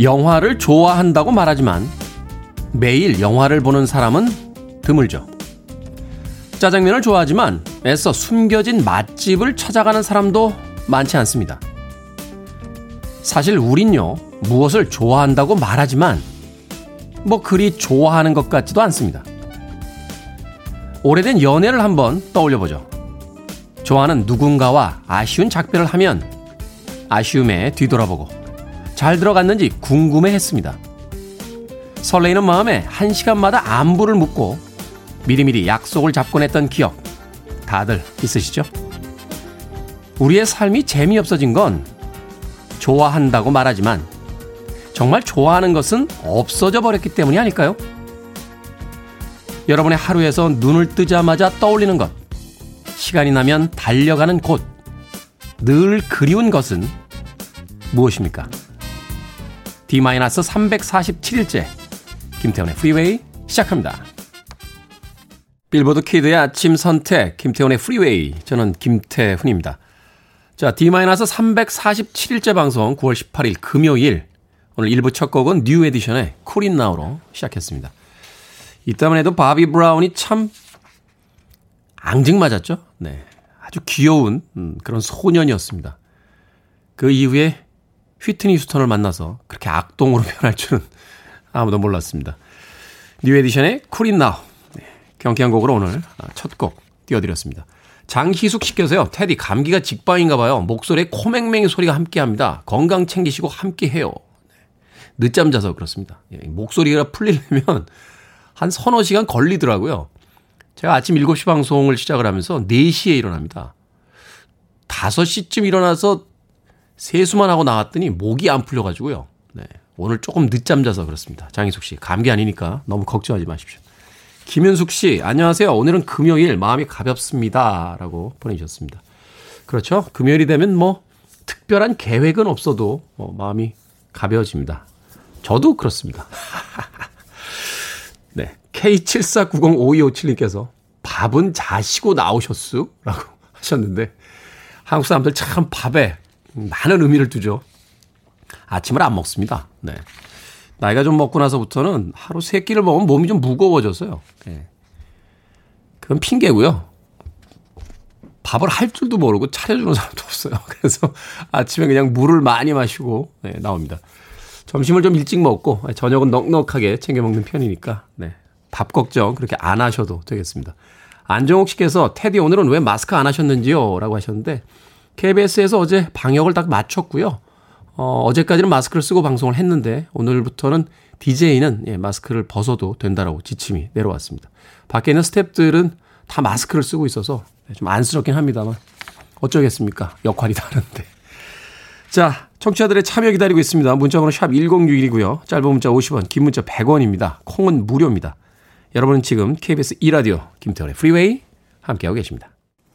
영화를 좋아한다고 말하지만 매일 영화를 보는 사람은 드물죠. 짜장면을 좋아하지만 애써 숨겨진 맛집을 찾아가는 사람도 많지 않습니다. 사실 우린요, 무엇을 좋아한다고 말하지만 뭐 그리 좋아하는 것 같지도 않습니다. 오래된 연애를 한번 떠올려보죠. 좋아하는 누군가와 아쉬운 작별을 하면 아쉬움에 뒤돌아보고 잘 들어갔는지 궁금해했습니다. 설레이는 마음에 한 시간마다 안부를 묻고 미리미리 약속을 잡곤 했던 기억 다들 있으시죠? 우리의 삶이 재미없어진 건 좋아한다고 말하지만 정말 좋아하는 것은 없어져 버렸기 때문이 아닐까요? 여러분의 하루에서 눈을 뜨자마자 떠올리는 것, 시간이 나면 달려가는 곳, 늘 그리운 것은 무엇입니까? D-347일째 김태훈의 프리웨이 시작합니다. 빌보드 키드의 아침 선택 김태훈의 프리웨이, 저는 김태훈입니다. 자, D-347일째 방송 9월 18일 금요일, 오늘 1부 첫 곡은 뉴 에디션의 쿨인 나우로 시작했습니다. 이따만 해도 바비 브라운이 참 앙증맞았죠. 네, 아주 귀여운 그런 소년이었습니다. 그 이후에 휘트니 휴스턴을 만나서 그렇게 악동으로 변할 줄은 아무도 몰랐습니다. 뉴 에디션의 쿨인 나우, 경쾌한 곡으로 오늘 첫 곡 띄워드렸습니다. 장희숙 씨께서요, 테디 감기가 직방인가 봐요. 목소리에 코맹맹이 소리가 함께합니다. 건강 챙기시고 함께해요. 늦잠 자서 그렇습니다. 목소리가 풀리려면 한 서너 시간 걸리더라고요. 제가 아침 7시 방송을 시작을 하면서 4시에 일어납니다. 5시쯤 일어나서 세수만 하고 나왔더니 목이 안 풀려가지고요. 네, 오늘 조금 늦잠 자서 그렇습니다. 장희숙 씨, 감기 아니니까 너무 걱정하지 마십시오. 김윤숙 씨, 안녕하세요. 오늘은 금요일, 마음이 가볍습니다. 라고 보내주셨습니다. 그렇죠. 금요일이 되면 뭐 특별한 계획은 없어도 뭐 마음이 가벼워집니다. 저도 그렇습니다. 네, K74905257님께서 밥은 자시고 나오셨수? 라고 하셨는데, 한국 사람들 참 밥에 많은 의미를 두죠. 아침을 안 먹습니다. 네, 나이가 좀 먹고 나서부터는 하루 3끼를 먹으면 몸이 좀 무거워졌어요. 네, 그건 핑계고요. 밥을 할 줄도 모르고 차려주는 사람도 없어요. 그래서 아침에 그냥 물을 많이 마시고 네, 나옵니다. 점심을 좀 일찍 먹고 저녁은 넉넉하게 챙겨 먹는 편이니까 네, 밥 걱정 그렇게 안 하셔도 되겠습니다. 안정욱 씨께서 테디 오늘은 왜 마스크 안 하셨는지요? 라고 하셨는데, KBS에서 어제 방역을 딱 마쳤고요. 어제까지는 마스크를 쓰고 방송을 했는데 오늘부터는 DJ는 예, 마스크를 벗어도 된다라고 지침이 내려왔습니다. 밖에 있는 스태프들은 다 마스크를 쓰고 있어서 좀 안쓰럽긴 합니다만 어쩌겠습니까? 역할이 다른데. 자, 청취자들의 참여 기다리고 있습니다. 문자번호 샵 1061이고요. 짧은 문자 50원, 긴 문자 100원입니다. 콩은 무료입니다. 여러분은 지금 KBS 2라디오 김태훈의 프리웨이 함께하고 계십니다.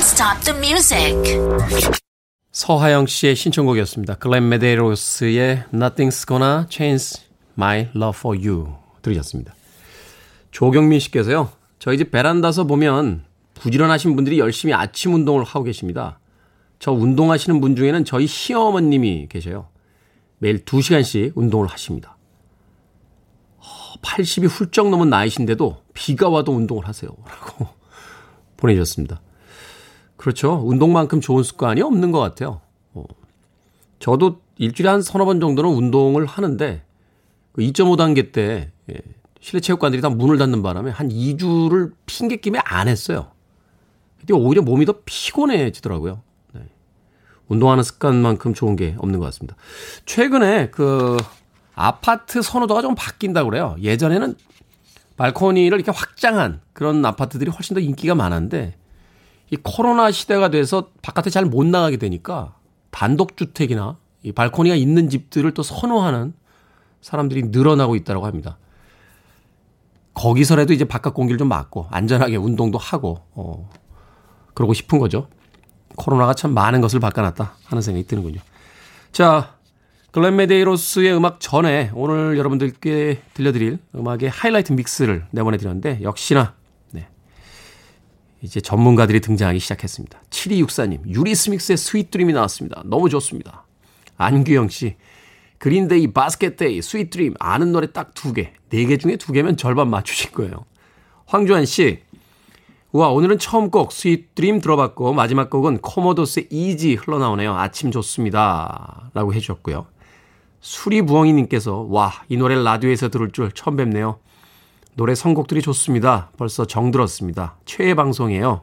Stop the music. 서하영 씨의 신청곡이었습니다. 글렌 메데로스의 Nothing's Gonna Change My Love For You 들으셨습니다. 조경민 씨께서요, 저희 집 베란다서 보면 부지런하신 분들이 열심히 아침 운동을 하고 계십니다. 저 운동하시는 분 중에는 저희 시어머님이 계셔요. 매일 2시간씩 운동을 하십니다. 80이 훌쩍 넘은 나이신데도 비가 와도 운동을 하세요. 라고 보내주셨습니다. 그렇죠. 운동만큼 좋은 습관이 없는 것 같아요. 저도 일주일에 한 서너 번 정도는 운동을 하는데 2.5단계 때 실내 체육관들이 다 문을 닫는 바람에 한 2주를 핑계김에 안 했어요. 근데 오히려 몸이 더 피곤해지더라고요. 네, 운동하는 습관만큼 좋은 게 없는 것 같습니다. 최근에 그 아파트 선호도가 좀 바뀐다고 그래요. 예전에는 발코니를 이렇게 확장한 그런 아파트들이 훨씬 더 인기가 많았는데 이 코로나 시대가 돼서 바깥에 잘 못 나가게 되니까 단독주택이나 이 발코니가 있는 집들을 또 선호하는 사람들이 늘어나고 있다고 합니다. 거기서라도 이제 바깥 공기를 좀 맞고 안전하게 운동도 하고 그러고 싶은 거죠. 코로나가 참 많은 것을 바꿔놨다 하는 생각이 드는군요. 자, 글렌 메데이로스의 음악 전에 오늘 여러분들께 들려드릴 음악의 하이라이트 믹스를 내보내드렸는데 역시나 이제 전문가들이 등장하기 시작했습니다. 7264님, 유리스믹스의 스윗드림이 나왔습니다. 너무 좋습니다. 안규영씨, 그린데이, 바스켓데이, 스윗드림 아는 노래 딱 2개, 4개 중에 2개면 절반 맞추실 거예요. 황주환씨, 우와, 오늘은 처음 곡 스윗드림 들어봤고 마지막 곡은 코모도스의 이지 흘러나오네요. 아침 좋습니다 라고 해주셨고요. 수리부엉이님께서 와, 이 노래를 라디오에서 들을 줄 처음 뵙네요. 노래 선곡들이 좋습니다. 벌써 정들었습니다. 최애 방송이에요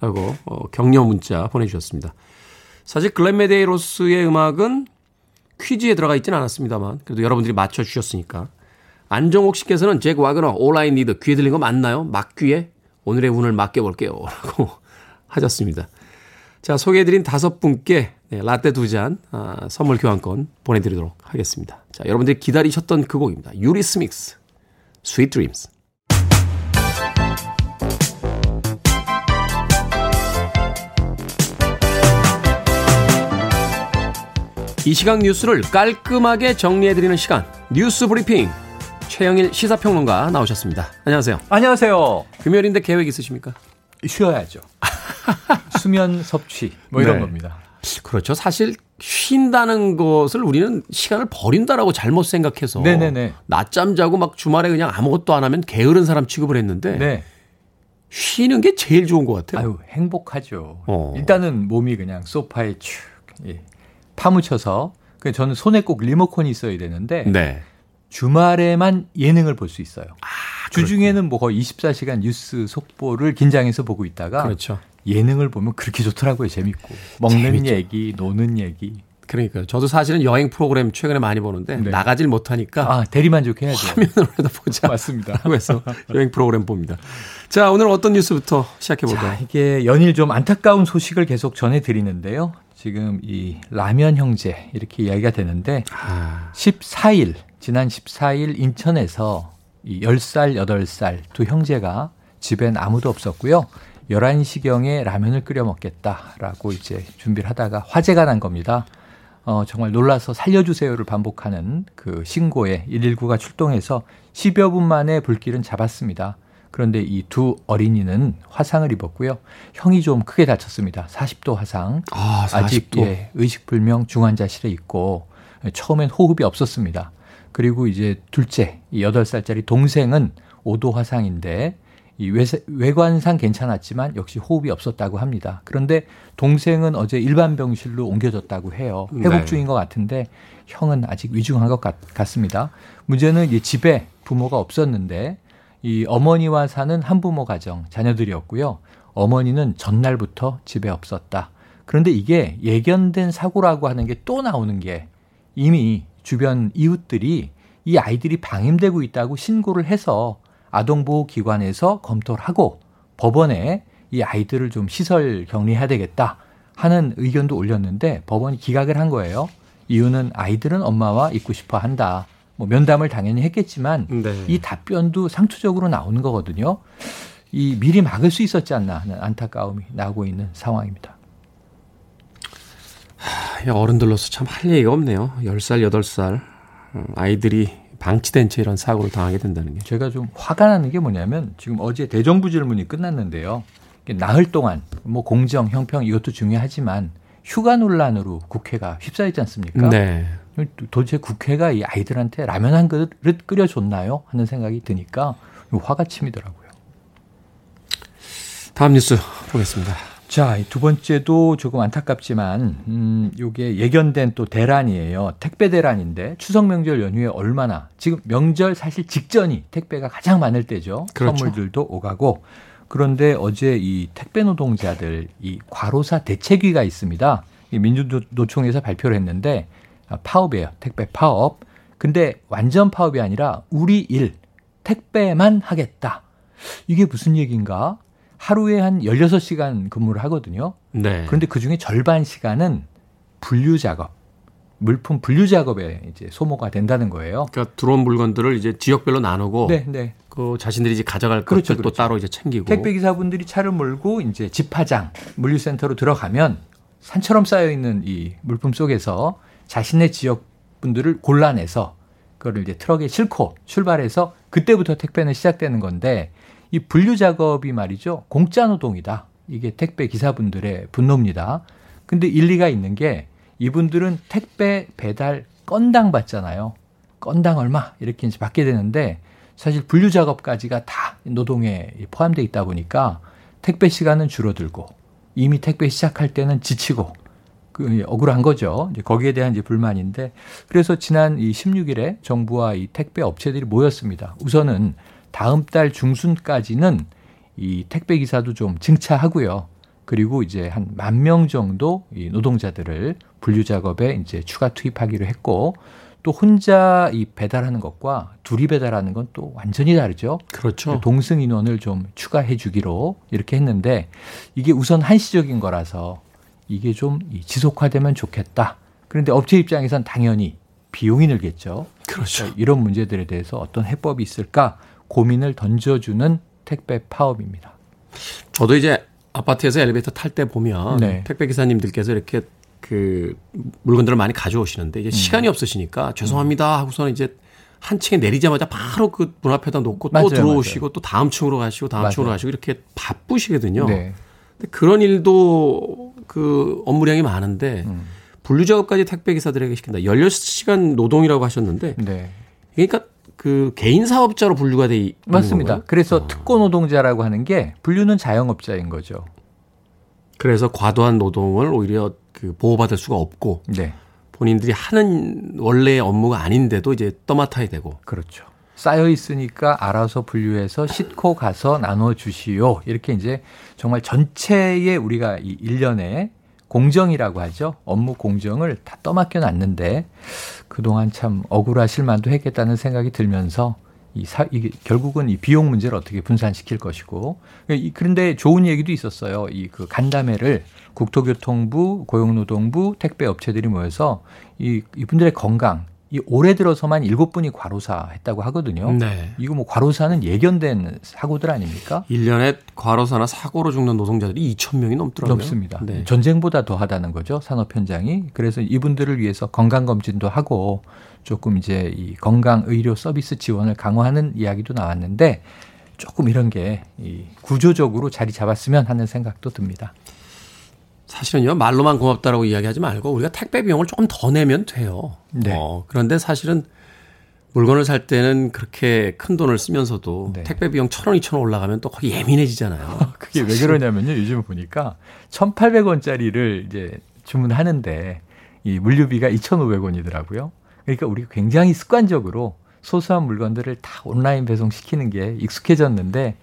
라고 격려 문자 보내주셨습니다. 사실 글렌 메데이로스의 음악은 퀴즈에 들어가 있지는 않았습니다만 그래도 여러분들이 맞춰주셨으니까. 안정옥 씨께서는 잭 와그너 All I Need 귀에 들린 거 맞나요? 막귀에 오늘의 운을 맡겨볼게요 라고 하셨습니다. 자, 소개해드린 5분께 라떼 2잔 선물 교환권 보내드리도록 하겠습니다. 자, 여러분들이 기다리셨던 그 곡입니다. 유리스믹스 Sweet Dreams. 이 시각 뉴스를 깔끔하게 정리해드리는 시간, 뉴스 브리핑. 최영일 시사평론가 나오셨습니다. 안녕하세요. 안녕하세요. 금요일인데 계획 있으십니까? 쉬어야죠. 수면 섭취 뭐 이런 겁니다. 그렇죠. 사실 쉰다는 것을 우리는 시간을 버린다라고 잘못 생각해서 낮잠 자고 막 주말에 그냥 아무것도 안 하면 게으른 사람 취급을 했는데 쉬는 게 제일 좋은 것 같아요. 아유, 행복하죠. 일단은 몸이 그냥 소파에 쭉 파묻혀서, 저는 손에 꼭 리모컨이 있어야 되는데 주말에만 예능을 볼 수 있어요. 주중에는 뭐 거의 24시간 뉴스 속보를 긴장해서 보고 있다가 예능을 보면 그렇게 좋더라고요. 재밌고. 먹는 얘기, 노는 얘기. 그러니까요. 저도 사실은 여행 프로그램 최근에 많이 보는데 나가질 못하니까 대리만족해야죠. 화면으로라도 보자. 맞습니다. 그래서 여행 프로그램 봅니다. 자, 오늘 어떤 뉴스부터 시작해볼까요? 이게 연일 좀 안타까운 소식을 계속 전해드리는데요. 지금 이 라면 형제 이렇게 이야기가 되는데 14일, 지난 14일 인천에서 이 10살, 8살 두 형제가 집엔 아무도 없었고요. 11시경에 라면을 끓여 먹겠다라고 이제 준비를 하다가 화재가 난 겁니다. 정말 놀라서 살려주세요를 반복하는 그 신고에 119가 출동해서 10여 분 만에 불길은 잡았습니다. 그런데 이 두 어린이는 화상을 입었고요. 형이 좀 크게 다쳤습니다. 40도 화상. 40도. 아직 의식불명 중환자실에 있고 처음엔 호흡이 없었습니다. 그리고 이제 둘째, 이 8살짜리 동생은 5도 화상인데 이 외관상 괜찮았지만 역시 호흡이 없었다고 합니다. 그런데 동생은 어제 일반 병실로 옮겨졌다고 해요. 회복 중인 것 같은데 형은 아직 위중한 것 같습니다. 문제는 이 집에 부모가 없었는데 이 어머니와 사는 한부모 가정 자녀들이었고요. 어머니는 전날부터 집에 없었다. 그런데 이게 예견된 사고라고 하는 게 또 나오는 게 이미 주변 이웃들이 이 아이들이 방임되고 있다고 신고를 해서 아동보호기관에서 검토를 하고 법원에 이 아이들을 좀 시설 격리해야 되겠다 하는 의견도 올렸는데 법원이 기각을 한 거예요. 이유는 아이들은 엄마와 있고 싶어 한다. 뭐 면담을 당연히 했겠지만 이 답변도 상투적으로 나오는 거거든요. 이 미리 막을 수 있었지 않나 하는 안타까움이 나고 있는 상황입니다. 어른들로서 참 할 얘기가 없네요. 10살, 8살 아이들이 방치된 채 이런 사고를 당하게 된다는 게. 제가 좀 화가 나는 게 뭐냐면 지금 어제 대정부 질문이 끝났는데요. 나흘 동안 뭐 공정, 형평 이것도 중요하지만 휴가 논란으로 국회가 휩싸였지 않습니까? 도대체 국회가 이 아이들한테 라면 한 그릇 끓여줬나요? 하는 생각이 드니까 화가 치미더라고요. 다음 뉴스 보겠습니다. 자, 두 번째도 조금 안타깝지만 이게 예견된 또 대란이에요. 택배 대란인데 추석 명절 연휴에 얼마나, 지금 명절 사실 직전이 택배가 가장 많을 때죠. 선물들도 오가고. 그런데 어제 이 택배 노동자들 이 과로사 대책위가 있습니다. 이 민주노총에서 발표를 했는데 파업이에요. 택배 파업. 근데 완전 파업이 아니라 우리 일, 택배만 하겠다. 이게 무슨 얘기인가? 하루에 한 16시간 근무를 하거든요. 그런데 그중에 절반 시간은 분류 작업, 물품 분류 작업에 이제 소모가 된다는 거예요. 그러니까 들어온 물건들을 이제 지역별로 나누고, 네. 그 자신들이 이제 가져갈 것들도 그렇죠. 따로 이제 챙기고. 택배 기사분들이 차를 몰고 이제 집화장, 물류센터로 들어가면 산처럼 쌓여 있는 이 물품 속에서 자신의 지역 분들을 골라내서 그걸 이제 트럭에 싣고 출발해서 그때부터 택배는 시작되는 건데 이 분류 작업이 말이죠. 공짜 노동이다. 이게 택배 기사분들의 분노입니다. 근데 일리가 있는 게 이분들은 택배 배달 건당 받잖아요. 건당 얼마 이렇게 이제 받게 되는데 사실 분류 작업까지가 다 노동에 포함되어 있다 보니까 택배 시간은 줄어들고 이미 택배 시작할 때는 지치고 억울한 거죠. 이제 거기에 대한 이제 불만인데 그래서 지난 이 16일에 정부와 이 택배 업체들이 모였습니다. 우선은 다음 달 중순까지는 이 택배 기사도 좀 증차하고요. 그리고 이제 한 10,000명 정도 이 노동자들을 분류 작업에 이제 추가 투입하기로 했고 또 혼자 이 배달하는 것과 둘이 배달하는 건 또 완전히 다르죠. 그렇죠. 동승 인원을 좀 추가해 주기로 이렇게 했는데 이게 우선 한시적인 거라서 이게 좀 지속화되면 좋겠다. 그런데 업체 입장에선 당연히 비용이 늘겠죠. 그렇죠. 이런 문제들에 대해서 어떤 해법이 있을까 고민을 던져주는 택배 파업입니다. 저도 이제 아파트에서 엘리베이터 탈 때 보면 네. 택배 기사님들께서 이렇게 그 물건들을 많이 가져오시는데 이제 시간이 없으시니까 죄송합니다 하고서는 이제 한 층에 내리자마자 바로 그 문 앞에다 놓고 맞아요, 또 들어오시고 맞아요. 또 다음 층으로 가시고 다음 맞아요. 층으로 가시고 이렇게 바쁘시거든요. 네. 근데 그런 일도 그 업무량이 많은데 분류 작업까지 택배 기사들에게 시킨다. 16시간 노동이라고 하셨는데 네. 그러니까 그 개인 사업자로 분류가 돼 있는 맞습니다. 건가요? 그래서 특고 노동자라고 하는 게 분류는 자영업자인 거죠. 그래서 과도한 노동을 오히려 그 보호받을 수가 없고 네. 본인들이 하는 원래의 업무가 아닌데도 이제 떠맡아야 되고 그렇죠. 쌓여 있으니까 알아서 분류해서 싣고 가서 나눠 주시오. 이렇게 이제 정말 전체의 우리가 이 일련의 공정이라고 하죠. 업무 공정을 다 떠맡겨 놨는데 그동안 참 억울하실 만도 했겠다는 생각이 들면서 이게 결국은 이 비용 문제를 어떻게 분산시킬 것이고 그런데 좋은 얘기도 있었어요. 이 그 간담회를 국토교통부, 고용노동부, 택배업체들이 모여서 이분들의 건강 이 올해 들어서만 7분이 과로사했다고 하거든요. 네. 이거 뭐 과로사는 예견된 사고들 아닙니까? 1년에 과로사나 사고로 죽는 노동자들이 2,000명이 넘더라고요. 넘습니다. 네. 전쟁보다 더 하다는 거죠. 산업 현장이. 그래서 이분들을 위해서 건강검진도 하고 조금 이제 이 건강의료 서비스 지원을 강화하는 이야기도 나왔는데 조금 이런 게 이 구조적으로 자리 잡았으면 하는 생각도 듭니다. 사실은요 말로만 고맙다라고 이야기하지 말고 우리가 택배 비용을 조금 더 내면 돼요. 네. 그런데 사실은 물건을 살 때는 그렇게 큰 돈을 쓰면서도 네. 택배 비용 1,000원, 2,000원 올라가면 또 거기 예민해지잖아요. 그게 사실. 왜 그러냐면요 요즘 보니까 1,800원짜리를 이제 주문하는데 이 물류비가 2,500원이더라고요. 그러니까 우리가 굉장히 습관적으로 소소한 물건들을 다 온라인 배송시키는 게 익숙해졌는데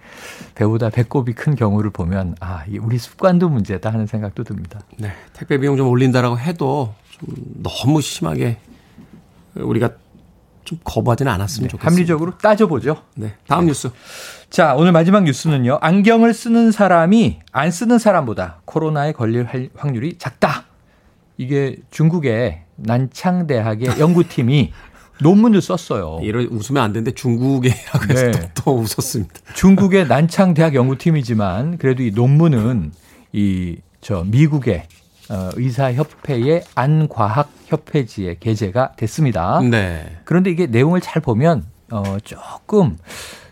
배보다 배꼽이 큰 경우를 보면 아, 우리 습관도 문제다 하는 생각도 듭니다. 네, 택배 비용 좀 올린다라고 해도 좀 너무 심하게 우리가 좀 거부하지는 않았으면 네, 좋겠습니다. 합리적으로 따져보죠. 네, 다음 네. 뉴스. 자, 오늘 마지막 뉴스는요. 안경을 쓰는 사람이 안 쓰는 사람보다 코로나에 걸릴 확률이 작다. 이게 중국의 난창대학의 연구팀이 논문을 썼어요. 이런 웃으면 안 되는데 중국에라고 해서 네. 또 웃었습니다. 중국의 난창대학 연구팀이지만 그래도 이 논문은 미국의 의사협회의 안과학협회지에 게재가 됐습니다. 네. 그런데 이게 내용을 잘 보면 조금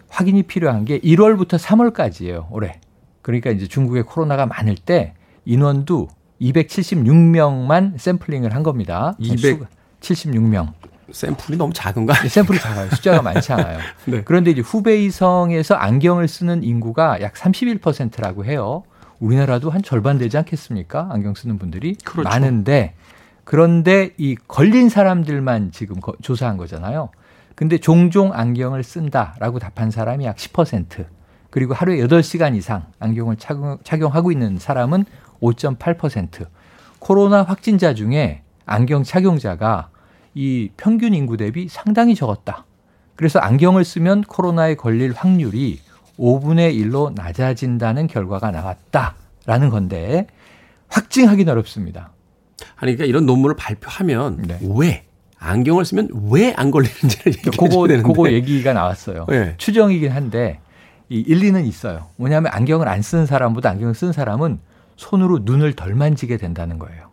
확인이 필요한 게 1월부터 3월까지예요. 올해. 그러니까 이제 중국에 코로나가 많을 때 인원도 276명만 샘플링을 한 겁니다. 276명. 샘플이 너무 작은가? 샘플이 작아요. 숫자가 많지 않아요. 네. 그런데 이제 후베이성에서 안경을 쓰는 인구가 약 31%라고 해요. 우리나라도 한 절반 되지 않겠습니까? 안경 쓰는 분들이 그렇죠. 많은데 그런데 이 걸린 사람들만 지금 조사한 거잖아요. 근데 종종 안경을 쓴다라고 답한 사람이 약 10%. 그리고 하루에 8시간 이상 안경을 착용하고 있는 사람은 5.8%. 코로나 확진자 중에 안경 착용자가 이 평균 인구 대비 상당히 적었다. 그래서 안경을 쓰면 코로나에 걸릴 확률이 5분의 1로 낮아진다는 결과가 나왔다라는 건데 확증하기는 어렵습니다. 아니 그러니까 이런 논문을 발표하면 네. 왜 안경을 쓰면 왜 안 걸리는지를 얘기해줘야 되는데. 그거 얘기가 나왔어요. 네. 추정이긴 한데 이 일리는 있어요. 왜냐하면 안경을 안 쓰는 사람보다 안경을 쓰는 사람은 손으로 눈을 덜 만지게 된다는 거예요.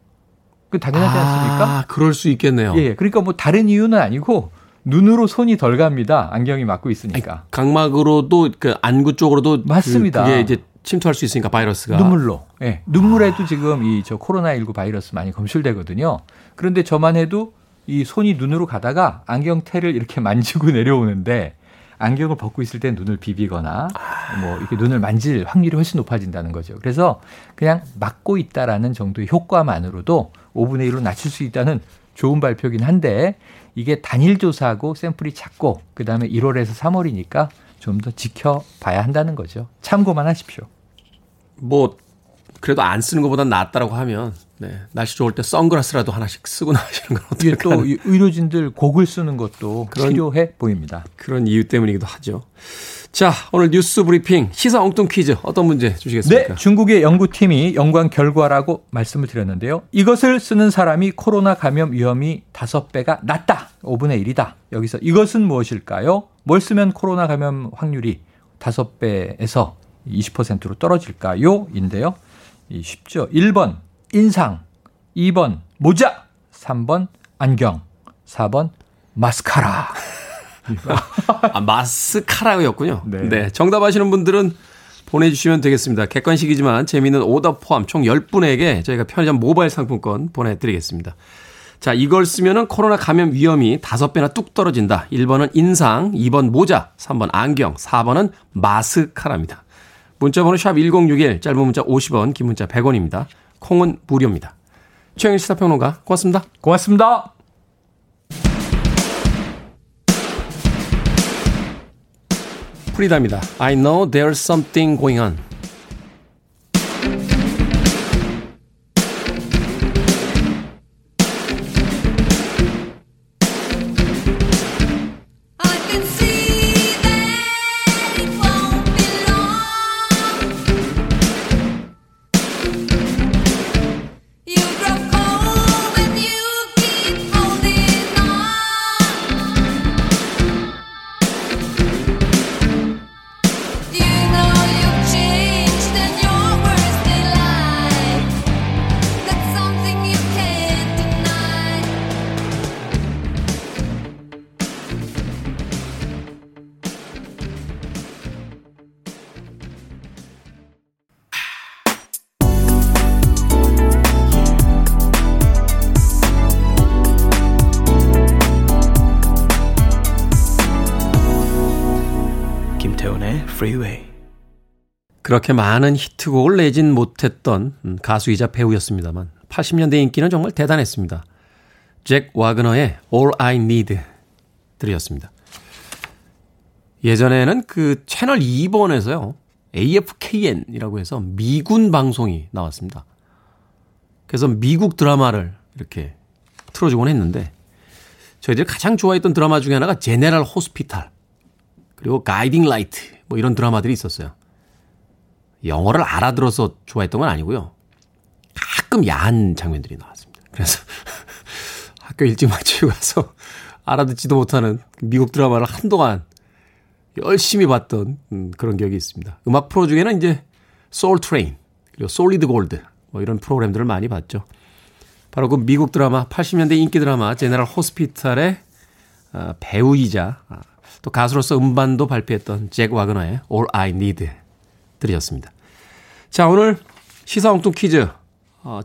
그 당연하지 않습니까? 아, 그럴 수 있겠네요. 예, 그러니까 뭐 다른 이유는 아니고 눈으로 손이 덜 갑니다. 안경이 막고 있으니까. 아니, 각막으로도 그 안구 쪽으로도 맞습니다. 그게 이제 침투할 수 있으니까 바이러스가 눈물로. 예, 눈물에도 지금 이 저 코로나19 바이러스 많이 검출되거든요. 그런데 저만 해도 이 손이 눈으로 가다가 안경테를 이렇게 만지고 내려오는데 안경을 벗고 있을 때 눈을 비비거나 뭐 이렇게 눈을 만질 확률이 훨씬 높아진다는 거죠. 그래서 그냥 막고 있다라는 정도의 효과만으로도 5분의 1로 낮출 수 있다는 좋은 발표긴 한데 이게 단일 조사하고 샘플이 작고 그다음에 1월에서 3월이니까 좀 더 지켜봐야 한다는 거죠. 참고만 하십시오. 뭐 그래도 안 쓰는 것보단 낫다라고 하면 네, 날씨 좋을 때 선글라스라도 하나씩 쓰고 나가시는 건 어떨까요? 이게 또 의료진들 고글 쓰는 것도 필요해 보입니다. 그런 이유 때문이기도 하죠. 자, 오늘 뉴스 브리핑 시사 엉뚱 퀴즈 어떤 문제 주시겠습니까? 네, 중국의 연구팀이 연구한 결과라고 말씀을 드렸는데요. 이것을 쓰는 사람이 코로나 감염 위험이 5배가 낮다. 5분의 1이다. 여기서 이것은 무엇일까요? 뭘 쓰면 코로나 감염 확률이 5배에서 20%로 떨어질까요? 인데요. 쉽죠. 1번 인상, 2번 모자, 3번 안경, 4번 마스카라. 아, 마스카라였군요. 네. 네, 정답 아시는 분들은 보내주시면 되겠습니다. 객관식이지만 재미있는 오답 포함 총 10분에게 저희가 편의점 모바일 상품권 보내드리겠습니다. 자, 이걸 쓰면은 코로나 감염 위험이 5배나 뚝 떨어진다. 1번은 인상, 2번 모자, 3번 안경, 4번은 마스카라입니다. 문자번호 샵 1061, 짧은 문자 50원, 긴 문자 100원입니다. 콩은 무료입니다. 최영일 시사평론가 고맙습니다. 고맙습니다. 프리다입니다. I know there's something going on. 그렇게 많은 히트곡을 내진 못했던 가수이자 배우였습니다만 80년대 인기는 정말 대단했습니다. 잭 와그너의 All I Need 들이었습니다. 예전에는 그 채널 2번에서요. AFKN이라고 해서 미군 방송이 나왔습니다. 그래서 미국 드라마를 이렇게 틀어주곤 했는데 저희들이 가장 좋아했던 드라마 중에 하나가 제너럴 호스피탈 그리고 가이딩 라이트 뭐 이런 드라마들이 있었어요. 영어를 알아들어서 좋아했던 건 아니고요. 가끔 야한 장면들이 나왔습니다. 그래서 학교 일찍 마치고 가서 알아듣지도 못하는 미국 드라마를 한동안 열심히 봤던 그런 기억이 있습니다. 음악 프로 중에는 이제 Soul Train 그리고 Solid Gold 뭐 이런 프로그램들을 많이 봤죠. 바로 그 미국 드라마 80년대 인기 드라마 제너럴 호스피탈의 배우이자 또 가수로서 음반도 발표했던 잭 와그너의 All I Need 드리셨습니다. 자, 오늘 시사 엉뚱 퀴즈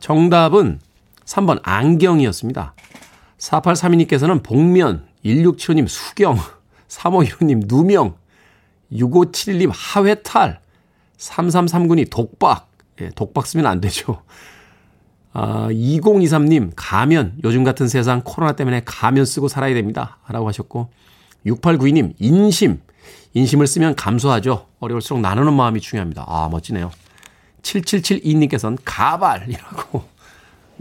정답은 3번 안경이었습니다. 4832님께서는 복면, 1675님 수경, 3515님 누명, 6571님 하회탈, 3339님 독박. 예, 독박 쓰면 안 되죠. 2023님 가면, 요즘 같은 세상 코로나 때문에 가면 쓰고 살아야 됩니다. 라고 하셨고 6892님 인심, 인심을 쓰면 감소하죠. 어려울수록 나누는 마음이 중요합니다. 아, 멋지네요. 7772님께서는 가발이라고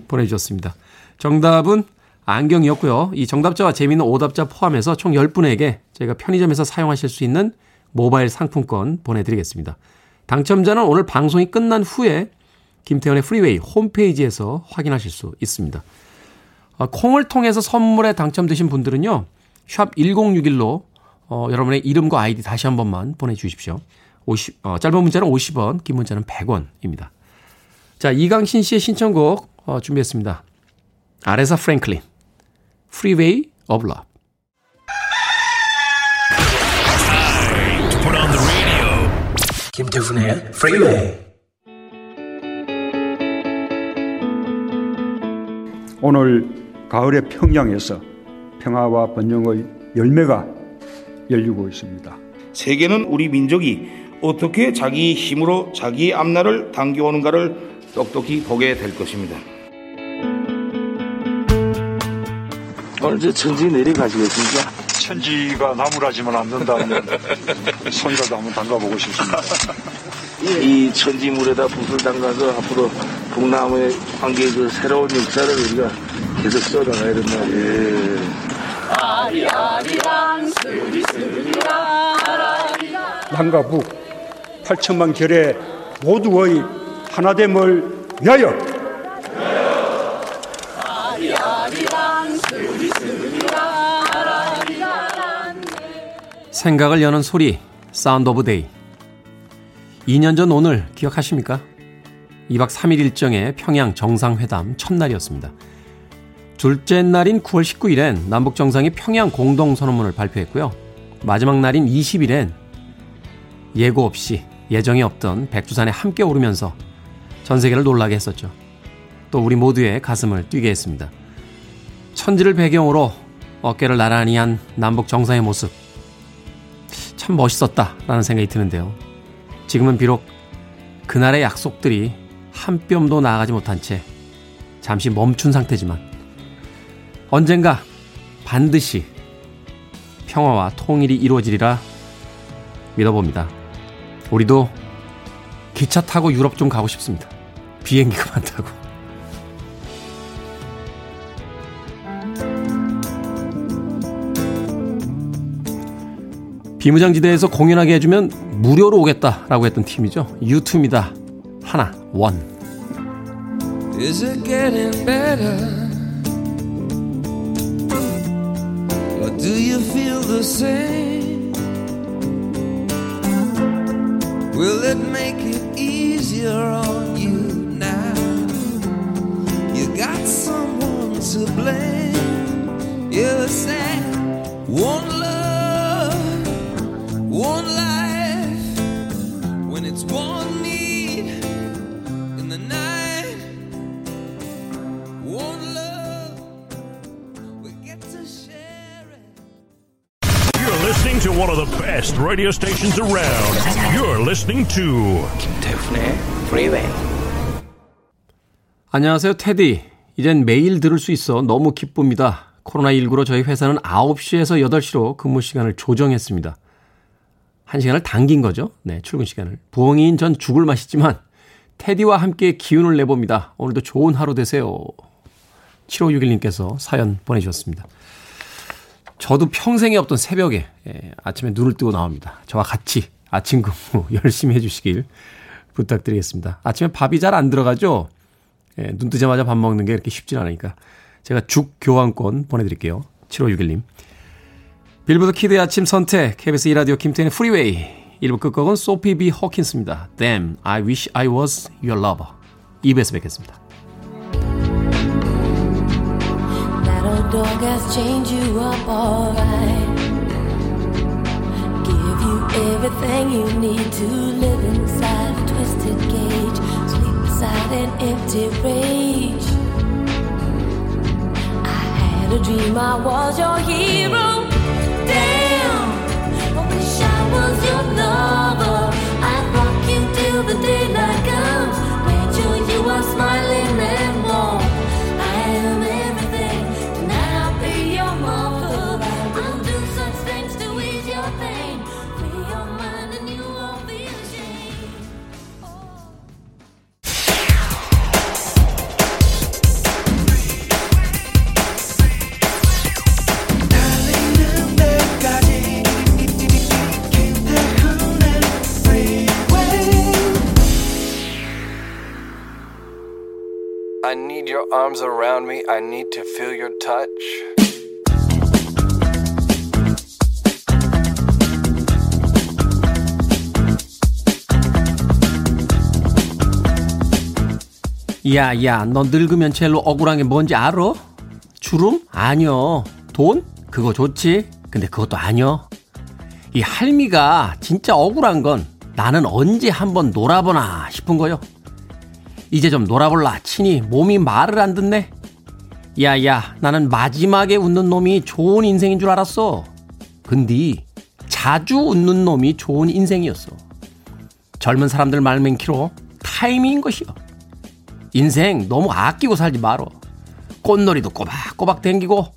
보내주셨습니다. 정답은 안경이었고요. 이 정답자와 재미있는 오답자 포함해서 총 10분에게 저희가 편의점에서 사용하실 수 있는 모바일 상품권 보내드리겠습니다. 당첨자는 오늘 방송이 끝난 후에 김태훈의 프리웨이 홈페이지에서 확인하실 수 있습니다. 콩을 통해서 선물에 당첨되신 분들은요. 샵 1061로 여러분의 이름과 아이디 다시 한 번만 보내주십시오. 짧은 문자는 50원, 긴 문자는 100원입니다. 자, 이강신 씨의 신청곡 준비했습니다. 아레사 프랭클린, Freeway of Love. 김태훈의 Freeway. 오늘 가을의 평양에서 평화와 번영의 열매가 열리고 있습니다. 세계는 우리 민족이 어떻게 자기 힘으로 자기 앞날을 당겨오는가를 똑똑히 보게 될 것입니다. 오늘 저 천지 내려가시겠습니까? 천지가 나무라지만 안 된다면 손이라도 한번 담가보고 싶습니다. 이 천지 물에다 붓을 담가서 앞으로 북나무의 관계의 그 새로운 역사를 우리가 계속 써나가야 된다. 예. 아리아리랑 스리스리랑 아라리랑 남과 북 8천만 결의 모두의 하나됨을 위하여 생각을 여는 소리, 사운드 오브 데이. 2년 전 오늘 기억하십니까? 2박 3일 일정의 평양 정상회담 첫날이었습니다. 둘째 날인 9월 19일엔 남북정상이 평양 공동선언문을 발표했고요. 마지막 날인 20일엔 예고 없이 예정이 없던 백두산에 함께 오르면서 전 세계를 놀라게 했었죠. 또 우리 모두의 가슴을 뛰게 했습니다. 천지를 배경으로 어깨를 나란히 한 남북정상의 모습. 참 멋있었다라는 생각이 드는데요. 지금은 비록 그날의 약속들이 한 뼘도 나아가지 못한 채 잠시 멈춘 상태지만 언젠가 반드시 평화와 통일이 이루어지리라 믿어봅니다. 우리도 기차 타고 유럽 좀 가고 싶습니다. 비행기 그만 타고. 비무장지대에서 공연하게 해주면 무료로 오겠다라고 했던 팀이죠. U2입니다. 하나, 원. Is it getting better? Or do you feel the same? Will it make it easier on you now? You got someone to blame. You said one love. One life when it's one need in the night one love we get to share it. You're listening to one of the best radio stations around. You're listening to 김태훈의 Freeway. 안녕하세요, 테디. 이젠 매일 들을 수 있어 너무 기쁩니다. 코로나19로 저희 회사는 9시에서 8시로 근무 시간을 조정했습니다. 한 시간을 당긴 거죠. 네, 출근 시간을. 부엉이인 전 죽을 맛이지만 테디와 함께 기운을 내봅니다. 오늘도 좋은 하루 되세요. 7561님께서 사연 보내주셨습니다. 저도 평생에 없던 새벽에 아침에 눈을 뜨고 나옵니다. 저와 같이 아침 근무 열심히 해주시길 부탁드리겠습니다. 아침에 밥이 잘 안 들어가죠. 예, 눈 뜨자마자 밥 먹는 게 이렇게 쉽진 않으니까 제가 죽 교환권 보내드릴게요. 7561님. 빌보드 키드의 아침 선택, KBS 2라디오 김태현의 프리웨이. 1부 끝곡은 소피 B. 호킨스입니다. Damn, I wish I was your lover. 2부에서 뵙겠습니다. That old dog has chained you up all right. Give you everything you need to live inside a twisted cage. Sleep beside an empty rage. I had a dream I was your hero. Damn, I wish I was your lover. I'd rock you till the daylight comes. Made sure you are smiling and warm. I am everything, tonight I'll be your mother. I'll do such things to ease your pain. Free your mind and you won't be ashamed. Oh. I need your arms around me. I need to feel your touch. 야야, 너 늙으면 제일로 억울한 게 뭔지 알아? 주름? 아니요. 돈? 그거 좋지. 근데 그것도 아니요. 이 할미가 진짜 억울한 건 나는 언제 한번 놀아보나 싶은 거요. 이제 좀 놀아볼라 치니 몸이 말을 안 듣네. 야야, 나는 마지막에 웃는 놈이 좋은 인생인 줄 알았어. 근데 자주 웃는 놈이 좋은 인생이었어. 젊은 사람들 말맹키로 타이밍인 것이요. 인생 너무 아끼고 살지 말어. 꽃놀이도 꼬박꼬박 댕기고.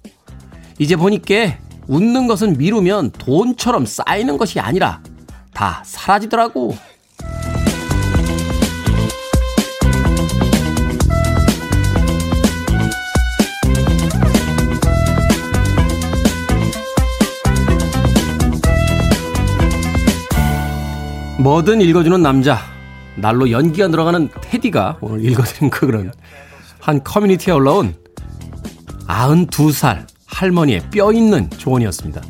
이제 보니까 웃는 것은 미루면 돈처럼 쌓이는 것이 아니라 다 사라지더라고. 뭐든 읽어주는 남자, 날로 연기가 늘어가는 테디가 오늘 읽어드린 그 글은 한 커뮤니티에 올라온 92살 할머니의 뼈있는 조언이었습니다.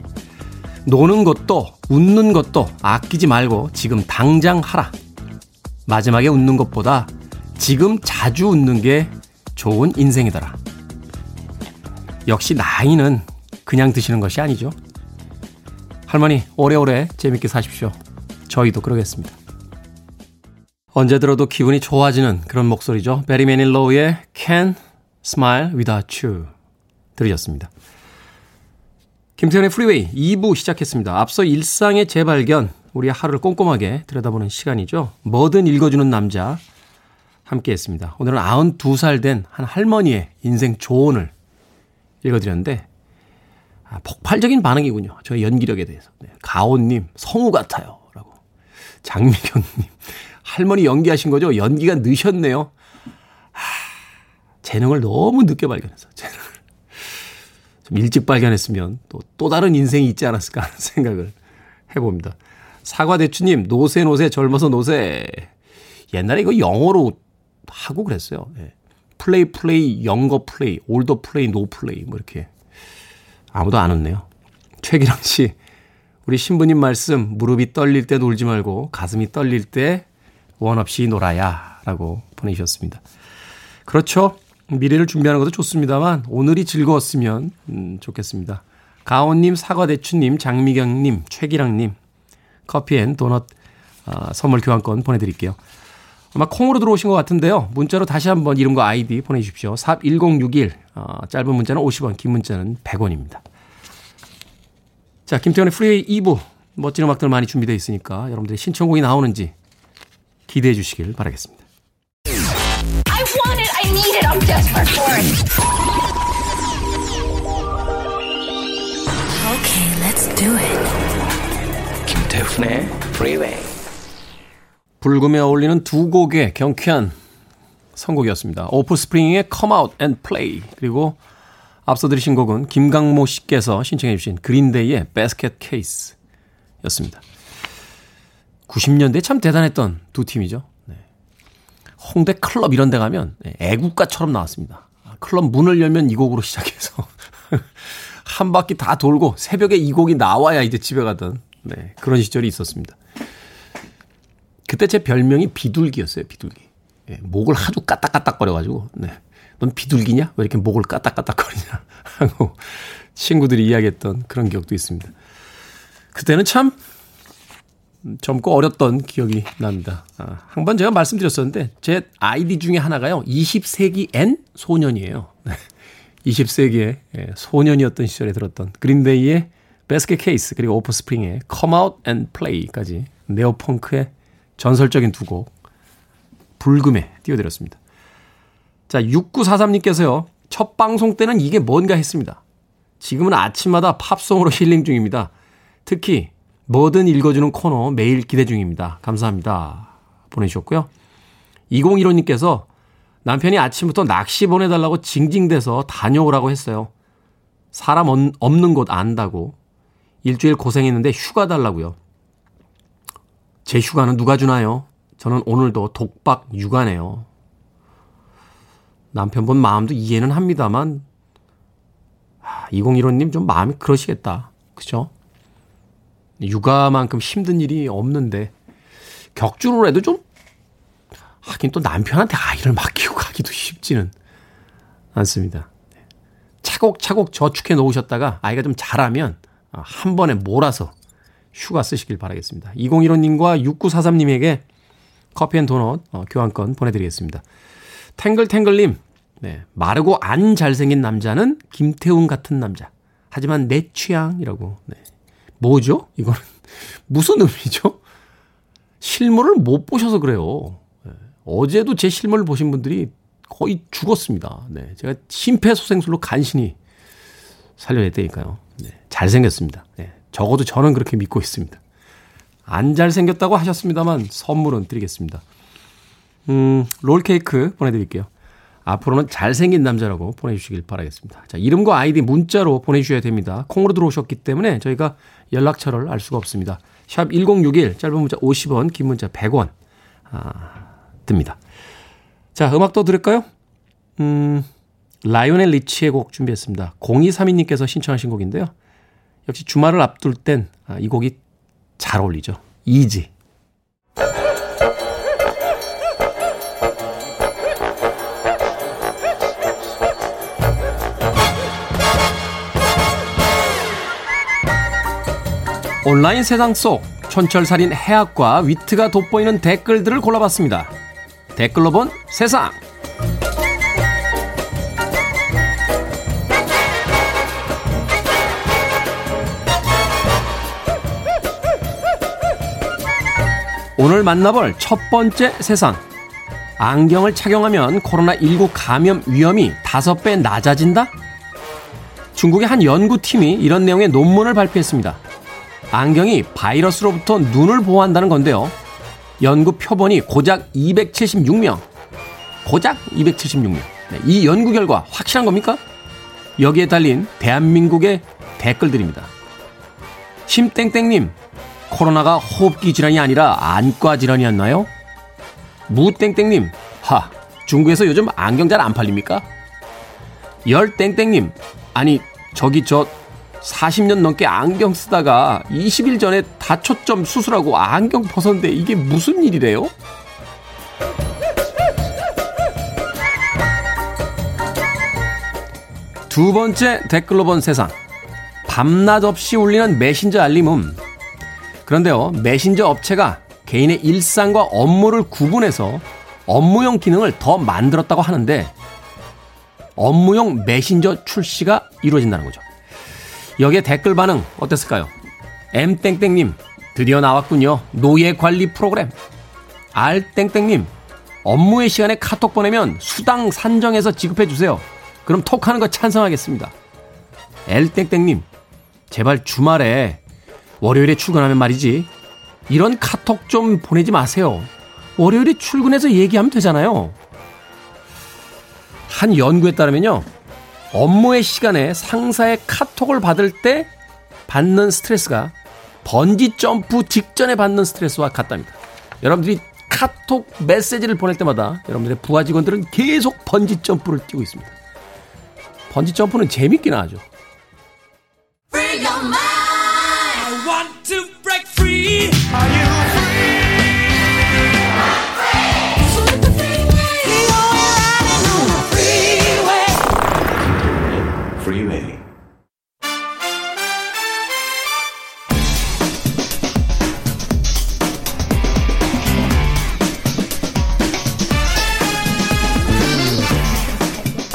노는 것도 웃는 것도 아끼지 말고 지금 당장 하라. 마지막에 웃는 것보다 지금 자주 웃는 게 좋은 인생이더라. 역시 나이는 그냥 드시는 것이 아니죠. 할머니, 오래오래 재밌게 사십시오. 저희도 그러겠습니다. 언제 들어도 기분이 좋아지는 그런 목소리죠. 베리 매닐로우의 Can't Smile Without You 들으셨습니다. 김태현의 프리웨이 2부 시작했습니다. 앞서 일상의 재발견, 우리 하루를 꼼꼼하게 들여다보는 시간이죠. 뭐든 읽어주는 남자 함께했습니다. 오늘은 92살 된 한 할머니의 인생 조언을 읽어드렸는데 폭발적인 반응이군요. 저의 연기력에 대해서. 가온님, 성우 같아요 라고. 장미경님, 할머니 연기하신 거죠? 연기가 느셨네요. 재능을 너무 늦게 발견해서 재능을 좀 일찍 발견했으면 또 다른 인생이 있지 않았을까 하는 생각을 해봅니다. 사과대추님, 노세노세 젊어서 노세. 옛날에 이거 영어로 하고 그랬어요. 플레이 플레이, 영거 플레이, 올더 플레이, 노 플레이 뭐 이렇게. 아무도 안 웃네요. 최기랑 씨, 우리 신부님 말씀, 무릎이 떨릴 때 놀지 말고 가슴이 떨릴 때 원 없이 놀아야 라고 보내주셨습니다. 그렇죠. 미래를 준비하는 것도 좋습니다만 오늘이 즐거웠으면 좋겠습니다. 가온님, 사과대추님, 장미경님, 최기랑님 커피앤도넛 선물 교환권 보내드릴게요. 아마 콩으로 들어오신 것 같은데요. 문자로 다시 한번 이름과 아이디 보내주십시오. 샵 1061, 짧은 문자는 50원, 긴 문자는 100원입니다. 자, 김태현의 프리웨이 2부, 멋진 음악들 많이 준비되어 있으니까 여러분들의 신청곡이 나오는지 기대해 주시길 바라겠습니다. I need it. I'm desperate for it. Okay, let's do it. 김태훈의 Freeway. 불금에 어울리는 두 곡의 경쾌한 선곡이었습니다. 오프스프링의 Come Out and Play, 그리고 앞서 들으신 곡은 김강모 씨께서 신청해 주신 그린데이의 Basket Case였습니다. 90년대에 참 대단했던 두 팀이죠. 홍대 클럽 이런 데 가면 애국가처럼 나왔습니다. 클럽 문을 열면 이 곡으로 시작해서 한 바퀴 다 돌고 새벽에 이 곡이 나와야 이제 집에 가던 그런 시절이 있었습니다. 그때 제 별명이 비둘기였어요. 비둘기. 목을 아주 까딱까딱거려가지고 넌 비둘기냐? 왜 이렇게 목을 까딱까딱거리냐? 하고 친구들이 이야기했던 그런 기억도 있습니다. 그때는 참 젊고 어렸던 기억이 납니다. 한 번 제가 말씀드렸었는데 제 아이디 중에 하나가요. 20세기 N 소년이에요. 20세기의 소년이었던 시절에 들었던 그린데이의 Basket Case 그리고 오프스프링의 Come Out and Play까지 네오펑크의 전설적인 두 곡 불금에 띄워드렸습니다. 자, 6943님께서요. 첫 방송 때는 이게 뭔가 했습니다. 지금은 아침마다 팝송으로 힐링 중입니다. 특히 뭐든 읽어주는 코너 매일 기대 중입니다. 감사합니다. 보내주셨고요. 2015님께서 남편이 아침부터 낚시 보내달라고 징징대서 다녀오라고 했어요. 사람 없는 곳 안다고. 일주일 고생했는데 휴가 달라고요. 제 휴가는 누가 주나요? 저는 오늘도 독박 육아네요. 남편분 마음도 이해는 합니다만 2015님 좀 마음이 그러시겠다. 그죠? 육아만큼 힘든 일이 없는데 격주로라도 좀 하긴 또 남편한테 아이를 맡기고 가기도 쉽지는 않습니다. 차곡차곡 저축해 놓으셨다가 아이가 좀 자라면 한 번에 몰아서 휴가 쓰시길 바라겠습니다. 2015님과 6943님에게 커피앤도넛 교환권 보내드리겠습니다. 탱글탱글님, 네, 마르고 안 잘생긴 남자는 김태훈 같은 남자. 하지만 내 취향이라고. 네. 뭐죠? 이거는 무슨 의미죠? 실물을 못 보셔서 그래요. 네. 어제도 제 실물을 보신 분들이 거의 죽었습니다. 네. 제가 심폐소생술로 간신히 살려냈다니까요. 네. 잘생겼습니다. 네. 적어도 저는 그렇게 믿고 있습니다. 안 잘생겼다고 하셨습니다만 선물은 드리겠습니다. 롤케이크 보내드릴게요. 앞으로는 잘생긴 남자라고 보내주시길 바라겠습니다. 자, 이름과 아이디 문자로 보내주셔야 됩니다. 콩으로 들어오셨기 때문에 저희가 연락처를 알 수가 없습니다. 샵 1061 짧은 문자 50원 긴 문자 100원 듭니다. 자, 음악 더 들을까요? 라이오넬 리치의 곡 준비했습니다. 0232님께서 신청하신 곡인데요. 역시 주말을 앞둘 땐 이 곡이 잘 어울리죠. 이지. 온라인 세상 속 촌철살인 해학과 위트가 돋보이는 댓글들을 골라봤습니다. 댓글로 본 세상. 오늘 만나볼 첫 번째 세상. 안경을 착용하면 코로나19 감염 위험이 5배 낮아진다? 중국의 한 연구팀이 이런 내용의 논문을 발표했습니다. 안경이 바이러스로부터 눈을 보호한다는 건데요. 연구 표본이 고작 276명. 고작 276명. 이 연구 결과 확실한 겁니까? 여기에 달린 대한민국의 댓글들입니다. 심땡땡님, 코로나가 호흡기 질환이 아니라 안과 질환이었나요? 무땡땡님, 하, 중국에서 요즘 안경 잘 안 팔립니까? 열땡땡님, 아니 저기 저 40년 넘게 안경 쓰다가 20일 전에 다초점 수술하고 안경 벗었는데 이게 무슨 일이래요? 두 번째 댓글로 본 세상. 밤낮 없이 울리는 메신저 알림음. 그런데요, 메신저 업체가 개인의 일상과 업무를 구분해서 업무용 기능을 더 만들었다고 하는데 업무용 메신저 출시가 이루어진다는 거죠. 여기에 댓글 반응 어땠을까요? m땡땡님, 드디어 나왔군요. 노예관리 프로그램. r땡땡님, 업무의 시간에 카톡 보내면 수당 산정해서 지급해주세요. 그럼 톡하는 거 찬성하겠습니다. l땡땡님, 제발 주말에 월요일에 출근하면 말이지 이런 카톡 좀 보내지 마세요. 월요일에 출근해서 얘기하면 되잖아요. 한 연구에 따르면요, 업무의 시간에 상사의 카톡을 받을 때 받는 스트레스가 번지 점프 직전에 받는 스트레스와 같답니다. 여러분들이 카톡 메시지를 보낼 때마다 여러분들의 부하 직원들은 계속 번지 점프를 뛰고 있습니다. 번지 점프는 재밌긴 하죠.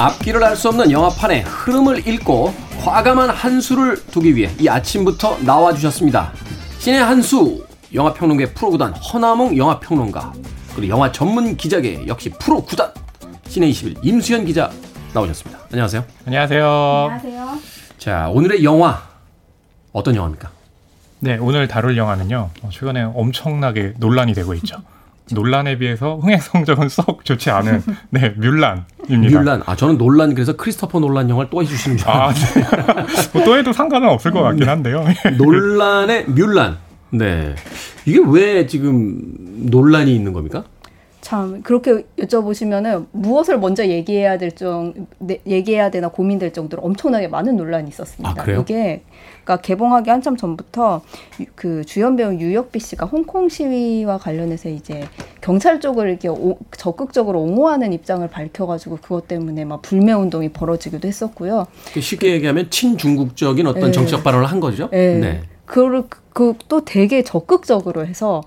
앞길을 알 수 없는 영화판에 흐름을 읽고 과감한 한 수를 두기 위해 이 아침부터 나와주셨습니다. 신의 한 수, 영화평론계 프로구단 허나몽 영화평론가, 그리고 영화 전문 기자계 역시 프로구단 신의 21 임수현 기자 나오셨습니다. 안녕하세요. 안녕하세요. 안녕하세요. 자, 오늘의 영화 어떤 영화입니까? 네, 오늘 다룰 영화는요, 최근에 엄청나게 논란이 되고 있죠. 논란에 비해서 흥행 성적은 썩 좋지 않은, 네, 뮬란입니다. 뮬란. 아, 저는 논란, 그래서 크리스토퍼 놀란 영화를 또 해주시는 줄 알았어요. 아, 네. 뭐 또 해도 상관은 없을 것 같긴 한데요. 논란의 뮬란. 네. 이게 왜 지금 논란이 있는 겁니까? 참 그렇게 여쭤보시면은 무엇을 먼저 얘기해야 될 얘기해야 되나 고민될 정도로 엄청나게 많은 논란이 있었습니다. 아, 그래요? 이게 그러니까 개봉하기 한참 전부터 그 주연 배우 유혁비 씨가 홍콩 시위와 관련해서 이제 경찰 쪽을 이렇게 적극적으로 옹호하는 입장을 밝혀가지고 그것 때문에 막 불매 운동이 벌어지기도 했었고요. 쉽게 얘기하면 친중국적인 어떤 네. 정치적 발언을 한 거죠. 네. 네. 그것도 되게 적극적으로 해서.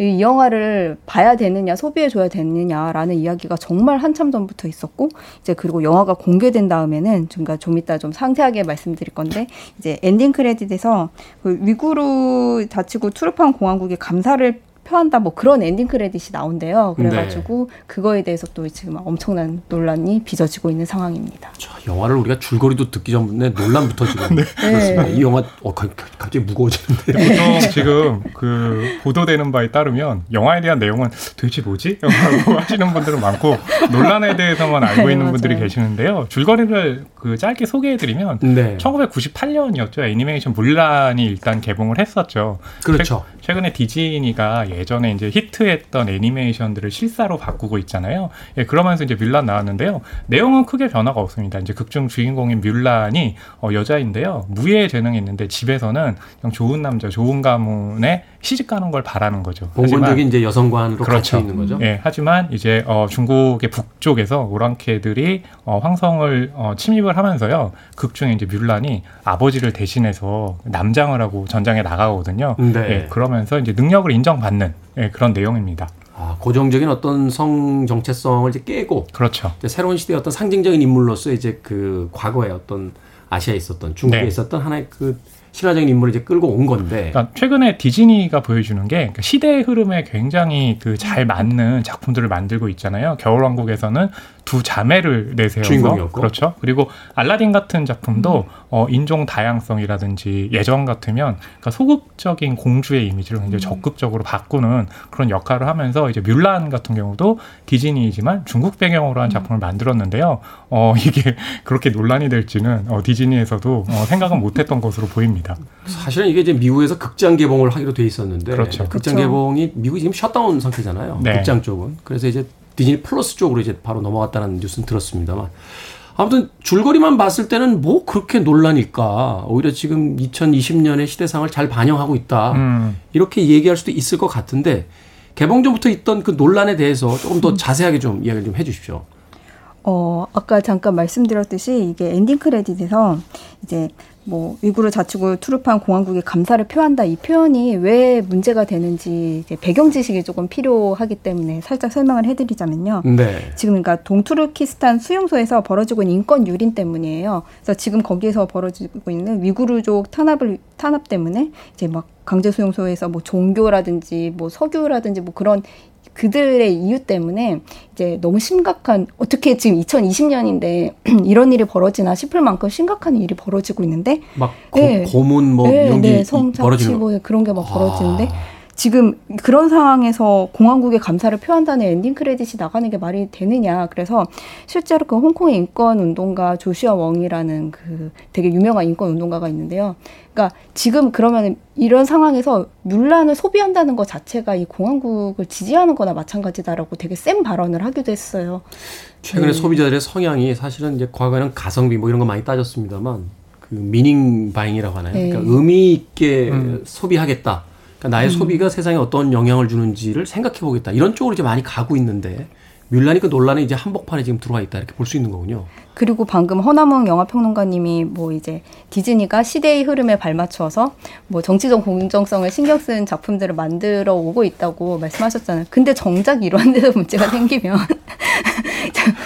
이 영화를 봐야 되느냐, 소비해줘야 되느냐라는 이야기가 정말 한참 전부터 있었고, 이제 그리고 영화가 공개된 다음에는, 그러니까 좀 이따 좀 상세하게 말씀드릴 건데, 이제 엔딩 크레딧에서 그 위구르 다치고 투르판 공화국의 감사를 표한다, 뭐 그런 엔딩 크레딧이 나온대요. 그래가지고 네. 그거에 대해서 또 지금 엄청난 논란이 빚어지고 있는 상황입니다. 자, 영화를 우리가 줄거리도 듣기 전에 논란부터 지금. 네. 그렇습니다. 이 영화 갑자기 무거워지는데요. 보통 지금 그 보도되는 바에 따르면 영화에 대한 내용은 도대체 뭐지? 라고 하시는 분들은 많고 논란에 대해서만 알고 있는 네, 분들이 계시는데요. 줄거리를 그 짧게 소개해드리면 네. 1998년이었죠. 애니메이션 뮬란이 일단 개봉을 했었죠. 그렇죠. 최근에 디즈니가 예전에 이제 히트했던 애니메이션들을 실사로 바꾸고 있잖아요. 예, 그러면서 이제 뮬란 나왔는데요. 내용은 크게 변화가 없습니다. 이제 극중 주인공인 뮬란이 여자인데요. 무예의 재능이 있는데 집에서는 그냥 좋은 남자, 좋은 가문에 시집 가는 걸 바라는 거죠. 봉건적인 이제 여성관으로 그렇죠. 같이 있는 거죠. 예, 하지만 이제 중국의 북쪽에서 오랑캐들이 황성을 침입을 하면서요. 극중에 이제 뮬란이 아버지를 대신해서 남장을 하고 전장에 나가거든요. 네. 예, 그러면서 이제 능력을 인정받는 네, 그런 내용입니다. 아, 고정적인 어떤 성 정체성을 이제 깨고, 그렇죠. 이제 새로운 시대의 어떤 상징적인 인물로서 이제 그 과거에 어떤 아시아에 있었던 중국에 네. 있었던 하나의 그 신화적인 인물을 이제 끌고 온 건데. 그러니까 최근에 디즈니가 보여주는 게 시대의 흐름에 굉장히 그 잘 맞는 작품들을 만들고 있잖아요. 겨울왕국에서는 두 자매를 내세워서 주인공이었고. 그렇죠. 그리고 알라딘 같은 작품도 인종 다양성이라든지 예전 같으면 그러니까 소극적인 공주의 이미지를 굉장히 적극적으로 바꾸는 그런 역할을 하면서 이제 뮬란 같은 경우도 디즈니이지만 중국 배경으로 한 작품을 만들었는데요. 이게 그렇게 논란이 될지는 디즈니에서도 생각은 못했던 것으로 보입니다. 사실은 이게 이제 미국에서 극장 개봉을 하기로 돼 있었는데 그렇죠. 극장 그렇죠. 개봉이 미국이 지금 셧다운 상태잖아요. 네. 극장 쪽은. 그래서 이제 디즈니 플러스 쪽으로 이제 바로 넘어갔다는 뉴스는 들었습니다만 아무튼 줄거리만 봤을 때는 뭐 그렇게 논란일까. 오히려 지금 2020년의 시대상을 잘 반영하고 있다. 이렇게 얘기할 수도 있을 것 같은데 개봉 전부터 있던 그 논란에 대해서 조금 더 자세하게 좀 이야기를 좀 해 주십시오. 아까 잠깐 말씀드렸듯이 이게 엔딩 크레딧에서 이제 뭐 위구르 자치구 투르판 공화국에 감사를 표한다 이 표현이 왜 문제가 되는지 이제 배경 지식이 조금 필요하기 때문에 살짝 설명을 해드리자면요. 네. 지금 그러니까 동투르키스탄 수용소에서 벌어지고 있는 인권 유린 때문이에요. 그래서 지금 거기에서 벌어지고 있는 위구르족 탄압 때문에 이제 막 강제 수용소에서 뭐 종교라든지 뭐 석유라든지 뭐 그런 그들의 이유 때문에 이제 너무 심각한 어떻게 지금 2020년인데 이런 일이 벌어지나 싶을 만큼 심각한 일이 벌어지고 있는데 막 네. 고문 뭐 네, 이런 네, 게 벌어지는 뭐 그런 게 막 벌어지는데 지금 그런 상황에서 공화국의 감사를 표한다는 엔딩 크레딧이 나가는 게 말이 되느냐. 그래서 실제로 그 홍콩의 인권 운동가 조슈아 웡이라는 그 되게 유명한 인권 운동가가 있는데요. 그러니까 지금 그러면 이런 상황에서 뮬란을 소비한다는 것 자체가 이 공화국을 지지하는 거나 마찬가지다라고 되게 센 발언을 하기도 했어요. 최근에 소비자들의 성향이 사실은 이제 과거에는 가성비 뭐 이런 거 많이 따졌습니다만 그 미닝 바잉이라고 하나요? 네. 그러니까 의미 있게 소비하겠다. 나의 소비가 세상에 어떤 영향을 주는지를 생각해보겠다. 이런 쪽으로 이제 많이 가고 있는데 뮬란이 그 논란에 이제 한복판에 지금 들어와 있다 이렇게 볼 수 있는 거군요. 그리고 방금 허나몽 영화평론가님이 뭐 이제 디즈니가 시대의 흐름에 발맞춰서 뭐 정치적 공정성을 신경 쓴 작품들을 만들어 오고 있다고 말씀하셨잖아요. 근데 정작 이러한 데서 문제가 생기면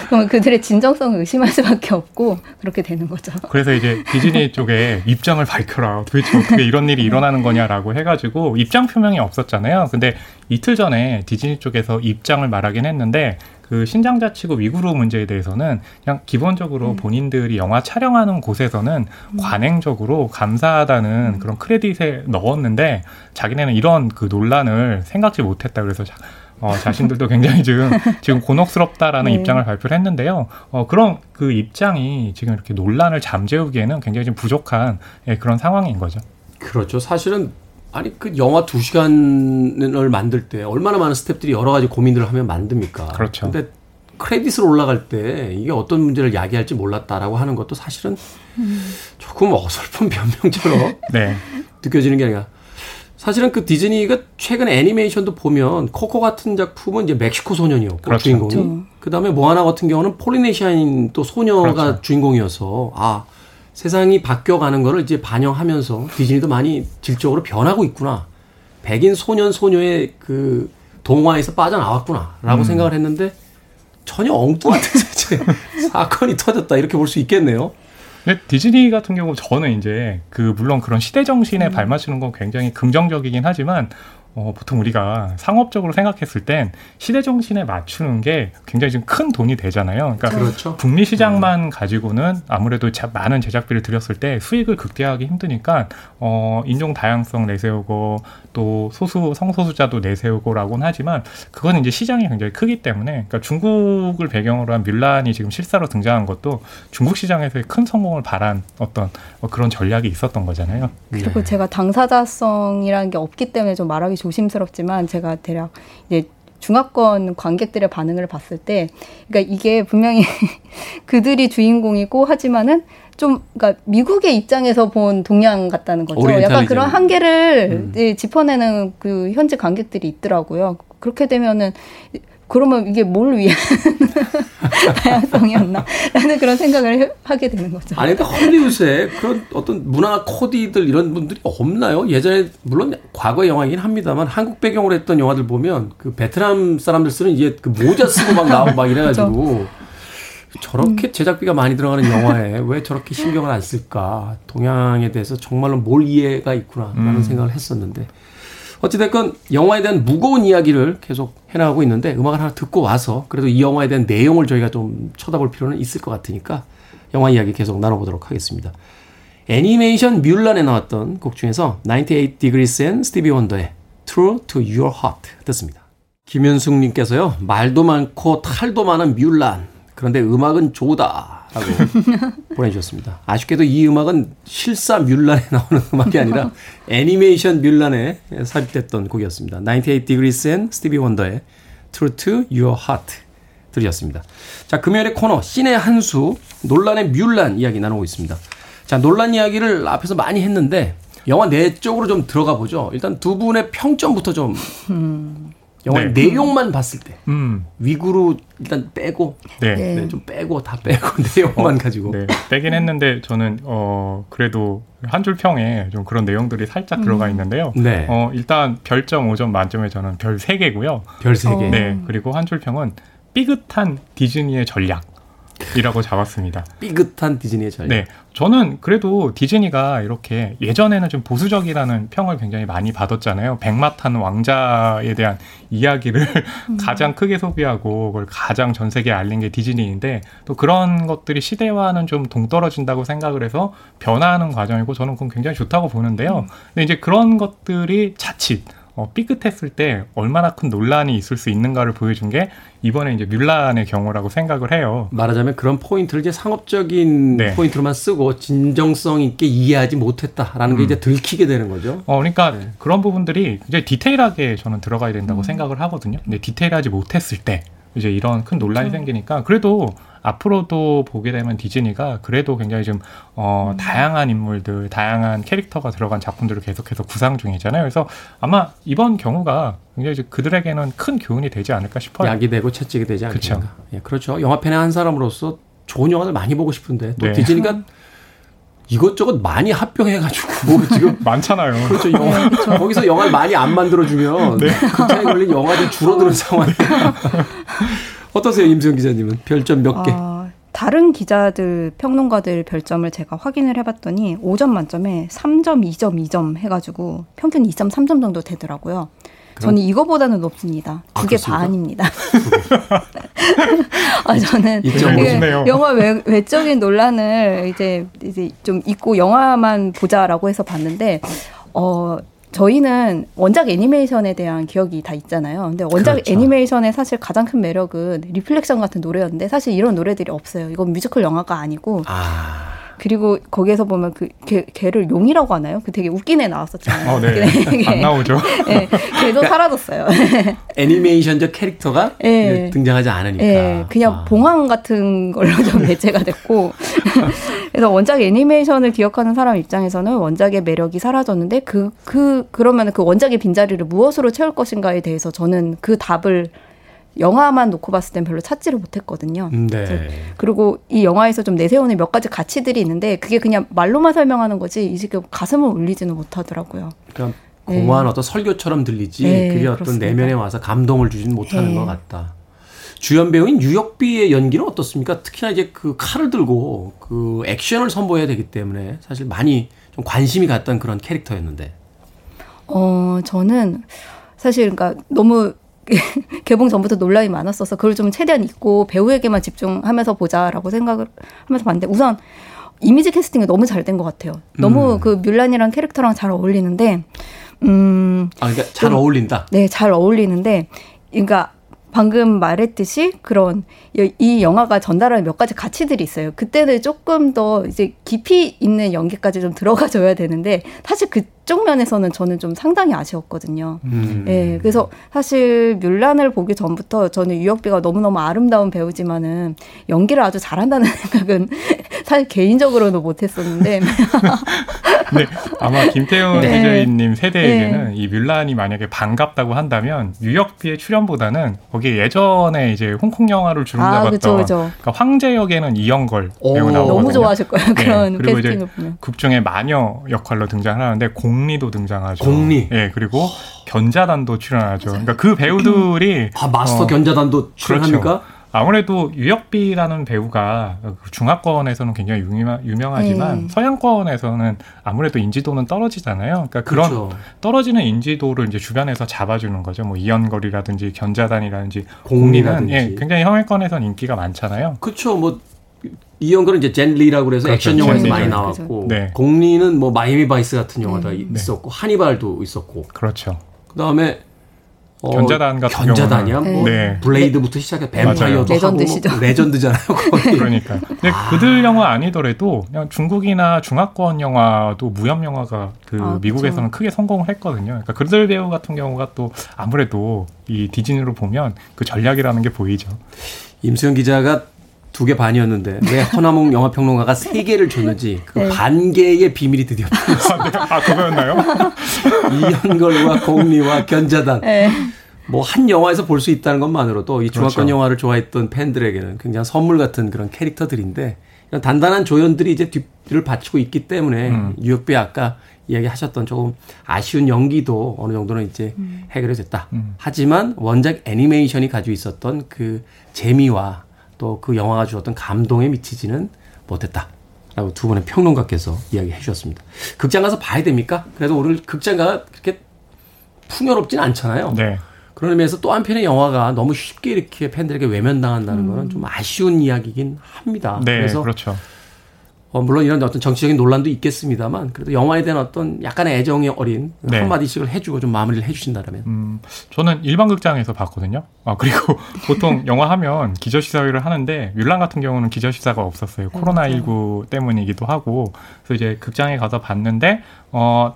그러면 그들의 진정성을 의심할 수밖에 없고 그렇게 되는 거죠. 그래서 이제 디즈니 쪽에 입장을 밝혀라. 도대체 어떻게 이런 일이 일어나는 거냐라고 해가지고 입장 표명이 없었잖아요. 근데 이틀 전에 디즈니 쪽에서 입장을 말하긴 했는데 그 신장자 치고 위구르 문제에 대해서는 그냥 기본적으로 본인들이 영화 촬영하는 곳에서는 관행적으로 감사하다는 그런 크레딧에 넣었는데 자기네는 이런 그 논란을 생각지 못했다. 그래서 자신들도 굉장히 지금 곤혹스럽다라는 네. 입장을 발표를 했는데요. 그런 그 입장이 지금 이렇게 논란을 잠재우기에는 굉장히 좀 부족한 예, 그런 상황인 거죠. 그렇죠. 사실은 아니 그 영화 2시간을 만들 때 얼마나 많은 스태프들이 여러 가지 고민들을 하면 만듭니까? 그렇죠. 근데 크레딧으로 올라갈 때 이게 어떤 문제를 야기할지 몰랐다라고 하는 것도 사실은 조금 어설픈 변명처럼 네. 느껴지는 게 아니라 사실은 그 디즈니가 최근 애니메이션도 보면 코코 같은 작품은 이제 멕시코 소년이었고 그렇죠. 주인공이 그렇죠. 그다음에 모아나 같은 경우는 폴리네시아인 또 소녀가 그렇죠. 주인공이어서 아 세상이 바뀌어가는 거를 이제 반영하면서 디즈니도 많이 질적으로 변하고 있구나. 백인 소년 소녀의 그 동화에서 빠져나왔구나라고 생각을 했는데 전혀 엉뚱한 사건이 터졌다 이렇게 볼 수 있겠네요. 근데 디즈니 같은 경우 저는 이제 그 물론 그런 시대 정신에 발맞추는 건 굉장히 긍정적이긴 하지만 보통 우리가 상업적으로 생각했을 땐 시대 정신에 맞추는 게 굉장히 지금 큰 돈이 되잖아요. 그러니까 그렇죠. 북미 시장만 가지고는 아무래도 많은 제작비를 들였을 때 수익을 극대화하기 힘드니까 인종 다양성 내세우고 또 소수 성소수자도 내세우고라고는 하지만 그건 이제 시장이 굉장히 크기 때문에 그러니까 중국을 배경으로 한 뮬란이 지금 실사로 등장한 것도 중국 시장에서의 큰 성공을 바란 어떤 그런 전략이 있었던 거잖아요. 그리고 네. 제가 당사자성이라는 게 없기 때문에 좀 말하기 조심스럽지만 제가 대략 이제 중화권 관객들의 반응을 봤을 때, 그러니까 이게 분명히 그들이 주인공이고 하지만은 좀 그러니까 미국의 입장에서 본 동양 같다는 거죠. 약간 그런 한계를 짚어내는 그 현지 관객들이 있더라고요. 그렇게 되면은. 그러면 이게 뭘 위한 다양성이었나? 라는 그런 생각을 하게 되는 거죠. 아니, 근데 헐리우드에 그런 어떤 문화 코디들 이런 분들이 없나요? 예전에, 물론 과거 영화이긴 합니다만 한국 배경으로 했던 영화들 보면 그 베트남 사람들 쓰는 이제 그 모자 쓰고 막 나오고 막 이래가지고 저렇게 제작비가 많이 들어가는 영화에 왜 저렇게 신경을 안 쓸까? 동양에 대해서 정말로 뭘 이해가 있구나라는 생각을 했었는데. 어찌됐건 영화에 대한 무거운 이야기를 계속 해나가고 있는데 음악을 하나 듣고 와서 그래도 이 영화에 대한 내용을 저희가 좀 쳐다볼 필요는 있을 것 같으니까 영화 이야기 계속 나눠보도록 하겠습니다. 애니메이션 뮬란에 나왔던 곡 중에서 98 Degrees and Stevie Wonder의 True to Your Heart 듣습니다. 김현숙님께서요. 말도 많고 탈도 많은 뮬란. 그런데 음악은 좋다 라고 보내주셨습니다. 아쉽게도 이 음악은 실사 뮬란에 나오는 음악이 아니라 애니메이션 뮬란에 삽입됐던 곡이었습니다. 98 Degrees and Stevie Wonder의 True to Your Heart 들으셨습니다. 자, 금요일의 코너 씬의 한수 논란의 뮬란 이야기 나누고 있습니다. 자, 논란 이야기를 앞에서 많이 했는데 영화 내 쪽으로 좀 들어가 보죠. 일단 두 분의 평점부터 좀 영화의 네. 내용만 봤을 때 위구르 일단 빼고 네. 네, 좀 빼고 다 빼고 내용만 가지고 네, 빼긴 했는데 저는 그래도 한 줄 평에 좀 그런 내용들이 살짝 들어가 있는데요. 네. 일단 별점 5점 만점에 저는 별 3개고요. 별 3개. 네. 그리고 한 줄 평은 삐긋한 디즈니의 전략. 이라고 잡았습니다. 삐긋한 디즈니의 전략. 네, 저는 그래도 디즈니가 이렇게 예전에는 좀 보수적이라는 평을 굉장히 많이 받았잖아요. 백마탄 왕자에 대한 이야기를 가장 크게 소비하고 그걸 가장 전 세계에 알린 게 디즈니인데 또 그런 것들이 시대와는 좀 동떨어진다고 생각을 해서 변화하는 과정이고 저는 그건 굉장히 좋다고 보는데요. 근데 이제 그런 것들이 자칫 삐끗했을 때 얼마나 큰 논란이 있을 수 있는가를 보여준 게 이번에 이제 뮬란의 경우라고 생각을 해요. 말하자면 그런 포인트를 이제 상업적인 네. 포인트로만 쓰고 진정성 있게 이해하지 못했다라는 게 이제 들키게 되는 거죠. 그러니까 네. 그런 부분들이 굉장히 디테일하게 저는 들어가야 된다고 생각을 하거든요. 근데 디테일하지 못했을 때 이제 이런 큰 논란이 생기니까 그래도 앞으로도 보게 되면 디즈니가 그래도 굉장히 좀 다양한 인물들, 다양한 캐릭터가 들어간 작품들을 계속해서 구상 중이잖아요. 그래서 아마 이번 경우가 굉장히 그들에게는 큰 교훈이 되지 않을까 싶어요. 약이 되고 채찍이 되지 않을까. 예, 그렇죠. 영화팬의 한 사람으로서 좋은 영화를 많이 보고 싶은데 또 네. 디즈니가 이것저것 많이 합병해가지고 지금 많잖아요. 그렇죠. 영화, 거기서 영화를 많이 안 만들어주면 네. 극장에 걸린 영화도 줄어드는 상황이에요. 어떠세요, 임수현 기자님은? 별점 몇 개? 다른 기자들, 평론가들 별점을 제가 확인을 해봤더니 5점 만점에 3점, 2점, 2점 해가지고 평균 2점, 3점 정도 되더라고요. 저는 이거보다는 높습니다. 2개 반입니다. 저는 영화 외적인 논란을 이제 좀 잊고 영화만 보자라고 해서 봤는데 저희는 원작 애니메이션에 대한 기억이 다 있잖아요. 근데 원작 그렇죠. 애니메이션의 사실 가장 큰 매력은 리플렉션 같은 노래였는데 사실 이런 노래들이 없어요. 이건 뮤지컬 영화가 아니고 그리고 거기에서 보면 그 걔를 용이라고 하나요? 그 되게 웃긴 애 나왔었잖아요. 어, 네. 안 나오죠. 네. 걔도 사라졌어요. 애니메이션적 캐릭터가 네. 등장하지 않으니까. 네. 그냥 봉황 같은 걸로 좀 대체가 됐고. 그래서 원작 애니메이션을 기억하는 사람 입장에서는 원작의 매력이 사라졌는데 그러면 그 원작의 빈자리를 무엇으로 채울 것인가에 대해서 저는 그 답을 영화만 놓고 봤을 땐 별로 찾지를 못했거든요. 네. 그리고 이 영화에서 좀 내세우는 몇 가지 가치들이 있는데 그게 그냥 말로만 설명하는 거지 이 시기 가슴을 울리지는 못하더라고요. 그러니까 공허한 어떤 설교처럼 들리지 그게 어떤 그렇습니다. 내면에 와서 감동을 주진 못하는 것 같다. 주연 배우인 유혁비의 연기는 어떻습니까? 특히나 이제 그 칼을 들고 그 액션을 선보여야 되기 때문에 사실 많이 좀 관심이 갔던 그런 캐릭터였는데. 저는 사실 그러니까 너무 개봉 전부터 논란이 많았어서 그걸 좀 최대한 잊고 배우에게만 집중하면서 보자라고 생각을 하면서 봤는데 우선 이미지 캐스팅이 너무 잘 된 것 같아요. 너무 그 뮬란이라는 캐릭터랑 잘 어울리는데 그러니까 잘 어울린다? 네, 잘 어울리는데 그러니까 방금 말했듯이 그런 이 영화가 전달하는 몇 가지 가치들이 있어요. 그때는 조금 더 이제 깊이 있는 연기까지 좀 들어가줘야 되는데 사실 그쪽 면에서는 저는 좀 상당히 아쉬웠거든요. 예, 그래서 사실 뮬란을 보기 전부터 저는 유혁비가 너무너무 아름다운 배우지만은 연기를 아주 잘한다는 생각은 사실 개인적으로는 못했었는데. 네, 아마 김태훈 기자님 세대에게는 이 뮬란이 만약에 반갑다고 한다면 유혁비의 출연보다는 거기 예전에 이제 홍콩 영화를 주름잡았던 그러니까 황제 역에는 이영걸 배우 나오거든요. 너무 좋아하실 거예요. 그런 그리고 이제 극중에 마녀 역할로 등장하는데 공리도 등장하죠. 공리. 예, 그리고 견자단도 출연하죠. 그러니까 그 배우들이 마스터 견자단도 출연합니까? 그렇죠. 아무래도 유혁비라는 배우가 중화권에서는 굉장히 유명하지만 서양권에서는 아무래도 인지도는 떨어지잖아요. 그러니까 그런 떨어지는 인지도를 이제 주변에서 잡아주는 거죠. 뭐 이연걸이라든지 견자단이라든지 공리라든지 굉장히 서양권에서는 인기가 많잖아요. 그렇죠. 뭐 이연걸은 이제 젠리라고 해서 액션 영화에서 많이 나왔고 공리는 뭐 마이애미 바이스 같은 영화도 있었고 하니발도 있었고 그렇죠. 그다음에 견자단 같은 견자단이야? 경우는 블레이드부터 시작해 뱀파이어도 하고 뭐 레전드잖아요. 그러니까 근데 그들 영화 아니더라도 그냥 중국이나 중화권 영화도 무협 영화가 그 미국에서는 크게 성공을 했거든요. 그러니까 그들 배우 같은 경우가 또 아무래도 이 디즈니로 보면 그 전략이라는 게 보이죠. 임수현 기자가 2개 반이었는데 왜 허나몽 영화평론가가 3개를 줬는지 그 반 개의 비밀이 드디어 풀렸습니다. 아, 그거였나요? 이연걸과 공리와 견자단 뭐 한 영화에서 볼 수 있다는 것만으로도 이 중화권 영화를 좋아했던 팬들에게는 굉장히 선물 같은 그런 캐릭터들인데 이런 단단한 조연들이 이제 뒤를 받치고 있기 때문에 유혁비 아까 이야기하셨던 조금 아쉬운 연기도 어느 정도는 이제 해결이 됐다. 하지만 원작 애니메이션이 가지고 있었던 그 재미와 또 그 영화가 주었던 감동에 미치지는 못했다라고 두 분의 평론가께서 이야기해 주셨습니다. 극장 가서 봐야 됩니까? 그래도 오늘 극장가가 그렇게 풍요롭진 않잖아요. 네. 그런 의미에서 또 한편의 영화가 너무 쉽게 이렇게 팬들에게 외면당한다는 건 좀 아쉬운 이야기긴 합니다. 네, 그래서 물론 이런 어떤 정치적인 논란도 있겠습니다만 그래도 영화에 대한 어떤 약간의 애정이 어린 한마디씩을 해주고 좀 마무리를 해주신다면 저는 일반 극장에서 봤거든요. 그리고 보통 영화 하면 기저시사회를 하는데 뮬란 같은 경우는 기저시사가 없었어요. 코로나19 때문이기도 하고 그래서 이제 극장에 가서 봤는데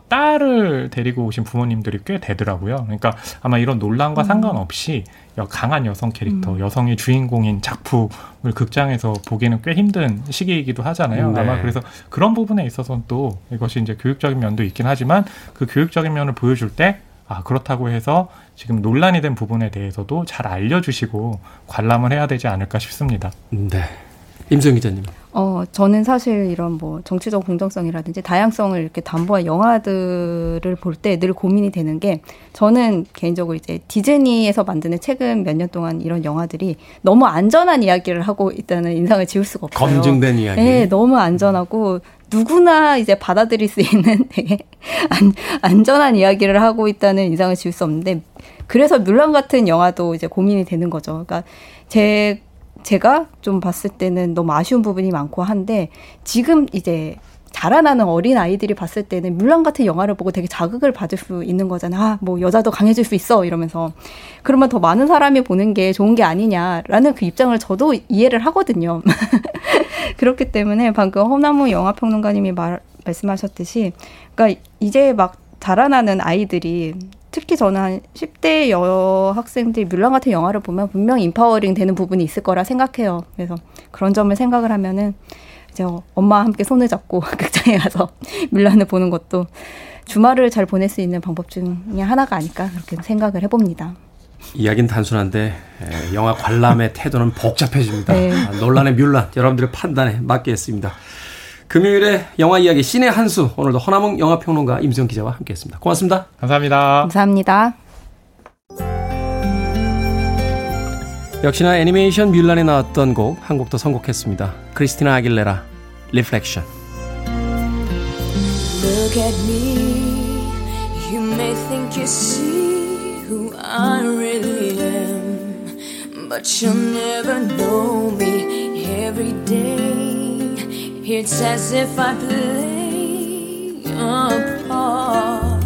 딸을 데리고 오신 부모님들이 꽤 되더라고요. 그러니까 아마 이런 논란과 상관없이 강한 여성 캐릭터, 여성이 주인공인 작품을 극장에서 보기는 꽤 힘든 시기이기도 하잖아요. 아마 그래서 그런 부분에 있어서는 또 이것이 이제 교육적인 면도 있긴 하지만 그 교육적인 면을 보여줄 때 그렇다고 해서 지금 논란이 된 부분에 대해서도 잘 알려주시고 관람을 해야 되지 않을까 싶습니다. 네. 임수영 기자님. 저는 사실 이런 뭐 정치적 공정성이라든지 다양성을 이렇게 담보한 영화들을 볼 때 늘 고민이 되는 게 저는 개인적으로 이제 디즈니에서 만드는 최근 몇 년 동안 이런 영화들이 너무 안전한 이야기를 하고 있다는 인상을 지울 수가 없어요. 검증된 이야기. 네, 너무 안전하고 누구나 이제 받아들일 수 있는 되게 안전한 이야기를 하고 있다는 인상을 지울 수 없는데 그래서 뮬란 같은 영화도 이제 고민이 되는 거죠. 그러니까 제가 좀 봤을 때는 너무 아쉬운 부분이 많고 한데 지금 이제 자라나는 어린 아이들이 봤을 때는 뮬란 같은 영화를 보고 되게 자극을 받을 수 있는 거잖아. 아, 뭐 여자도 강해질 수 있어 이러면서. 그러면 더 많은 사람이 보는 게 좋은 게 아니냐라는 그 입장을 저도 이해를 하거든요. 그렇기 때문에 방금 허나몽 영화평론가님이 말씀하셨듯이 그러니까 이제 막 자라나는 아이들이 특히 저는 한 10대 여학생들이 뮬란 같은 영화를 보면 분명 인파워링 되는 부분이 있을 거라 생각해요. 그래서 그런 점을 생각을 하면은 이제 엄마와 함께 손을 잡고 극장에 가서 뮬란을 보는 것도 주말을 잘 보낼 수 있는 방법 중에 하나가 아닐까 그렇게 생각을 해봅니다. 이야기는 단순한데 영화 관람의 태도는 복잡해집니다. 네. 논란의 뮬란, 여러분들의 판단에 맡기겠습니다. 금요일에 영화 이야기 신의 한수, 오늘도 허나몽 영화평론가 임수현 기자와 함께했습니다. 고맙습니다. 감사합니다. 감사합니다. 역시나 애니메이션 뮬란에 나왔던 곡 한 곡 더 선곡했습니다. 크리스티나 아길레라, Reflection. Look at me, you may think you see who I really am, but you'll never know me every day. It's as if I play a part.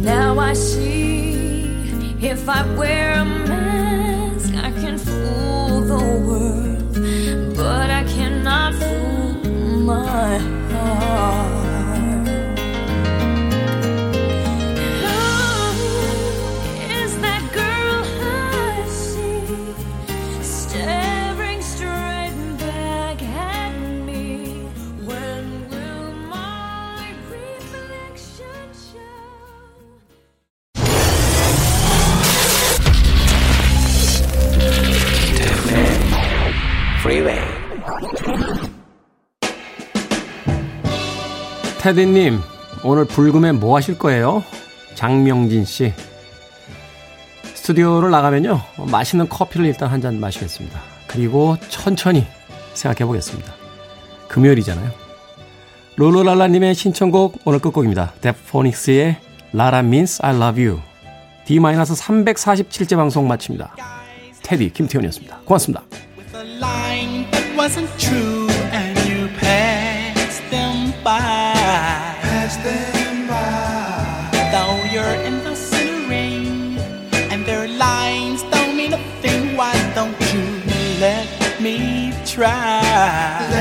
Now I see if I wear a mask, I can fool the world, but I cannot fool my heart. Who is that girl I see staring straight back at me? 테디님, 오늘 불금에 뭐 하실 거예요? 장명진 씨. 스튜디오를 나가면요, 맛있는 커피를 일단 한 잔 마시겠습니다. 그리고 천천히 생각해 보겠습니다. 금요일이잖아요. 룰루랄라님의 신청곡 오늘 끝곡입니다. 데프포닉스의 Lara Means I Love You. D-347째 방송 마칩니다. 테디 김태훈이었습니다. 고맙습니다. Pass them by. Though you're innocent in the ring, and their lines don't mean a thing, why don't you let me try?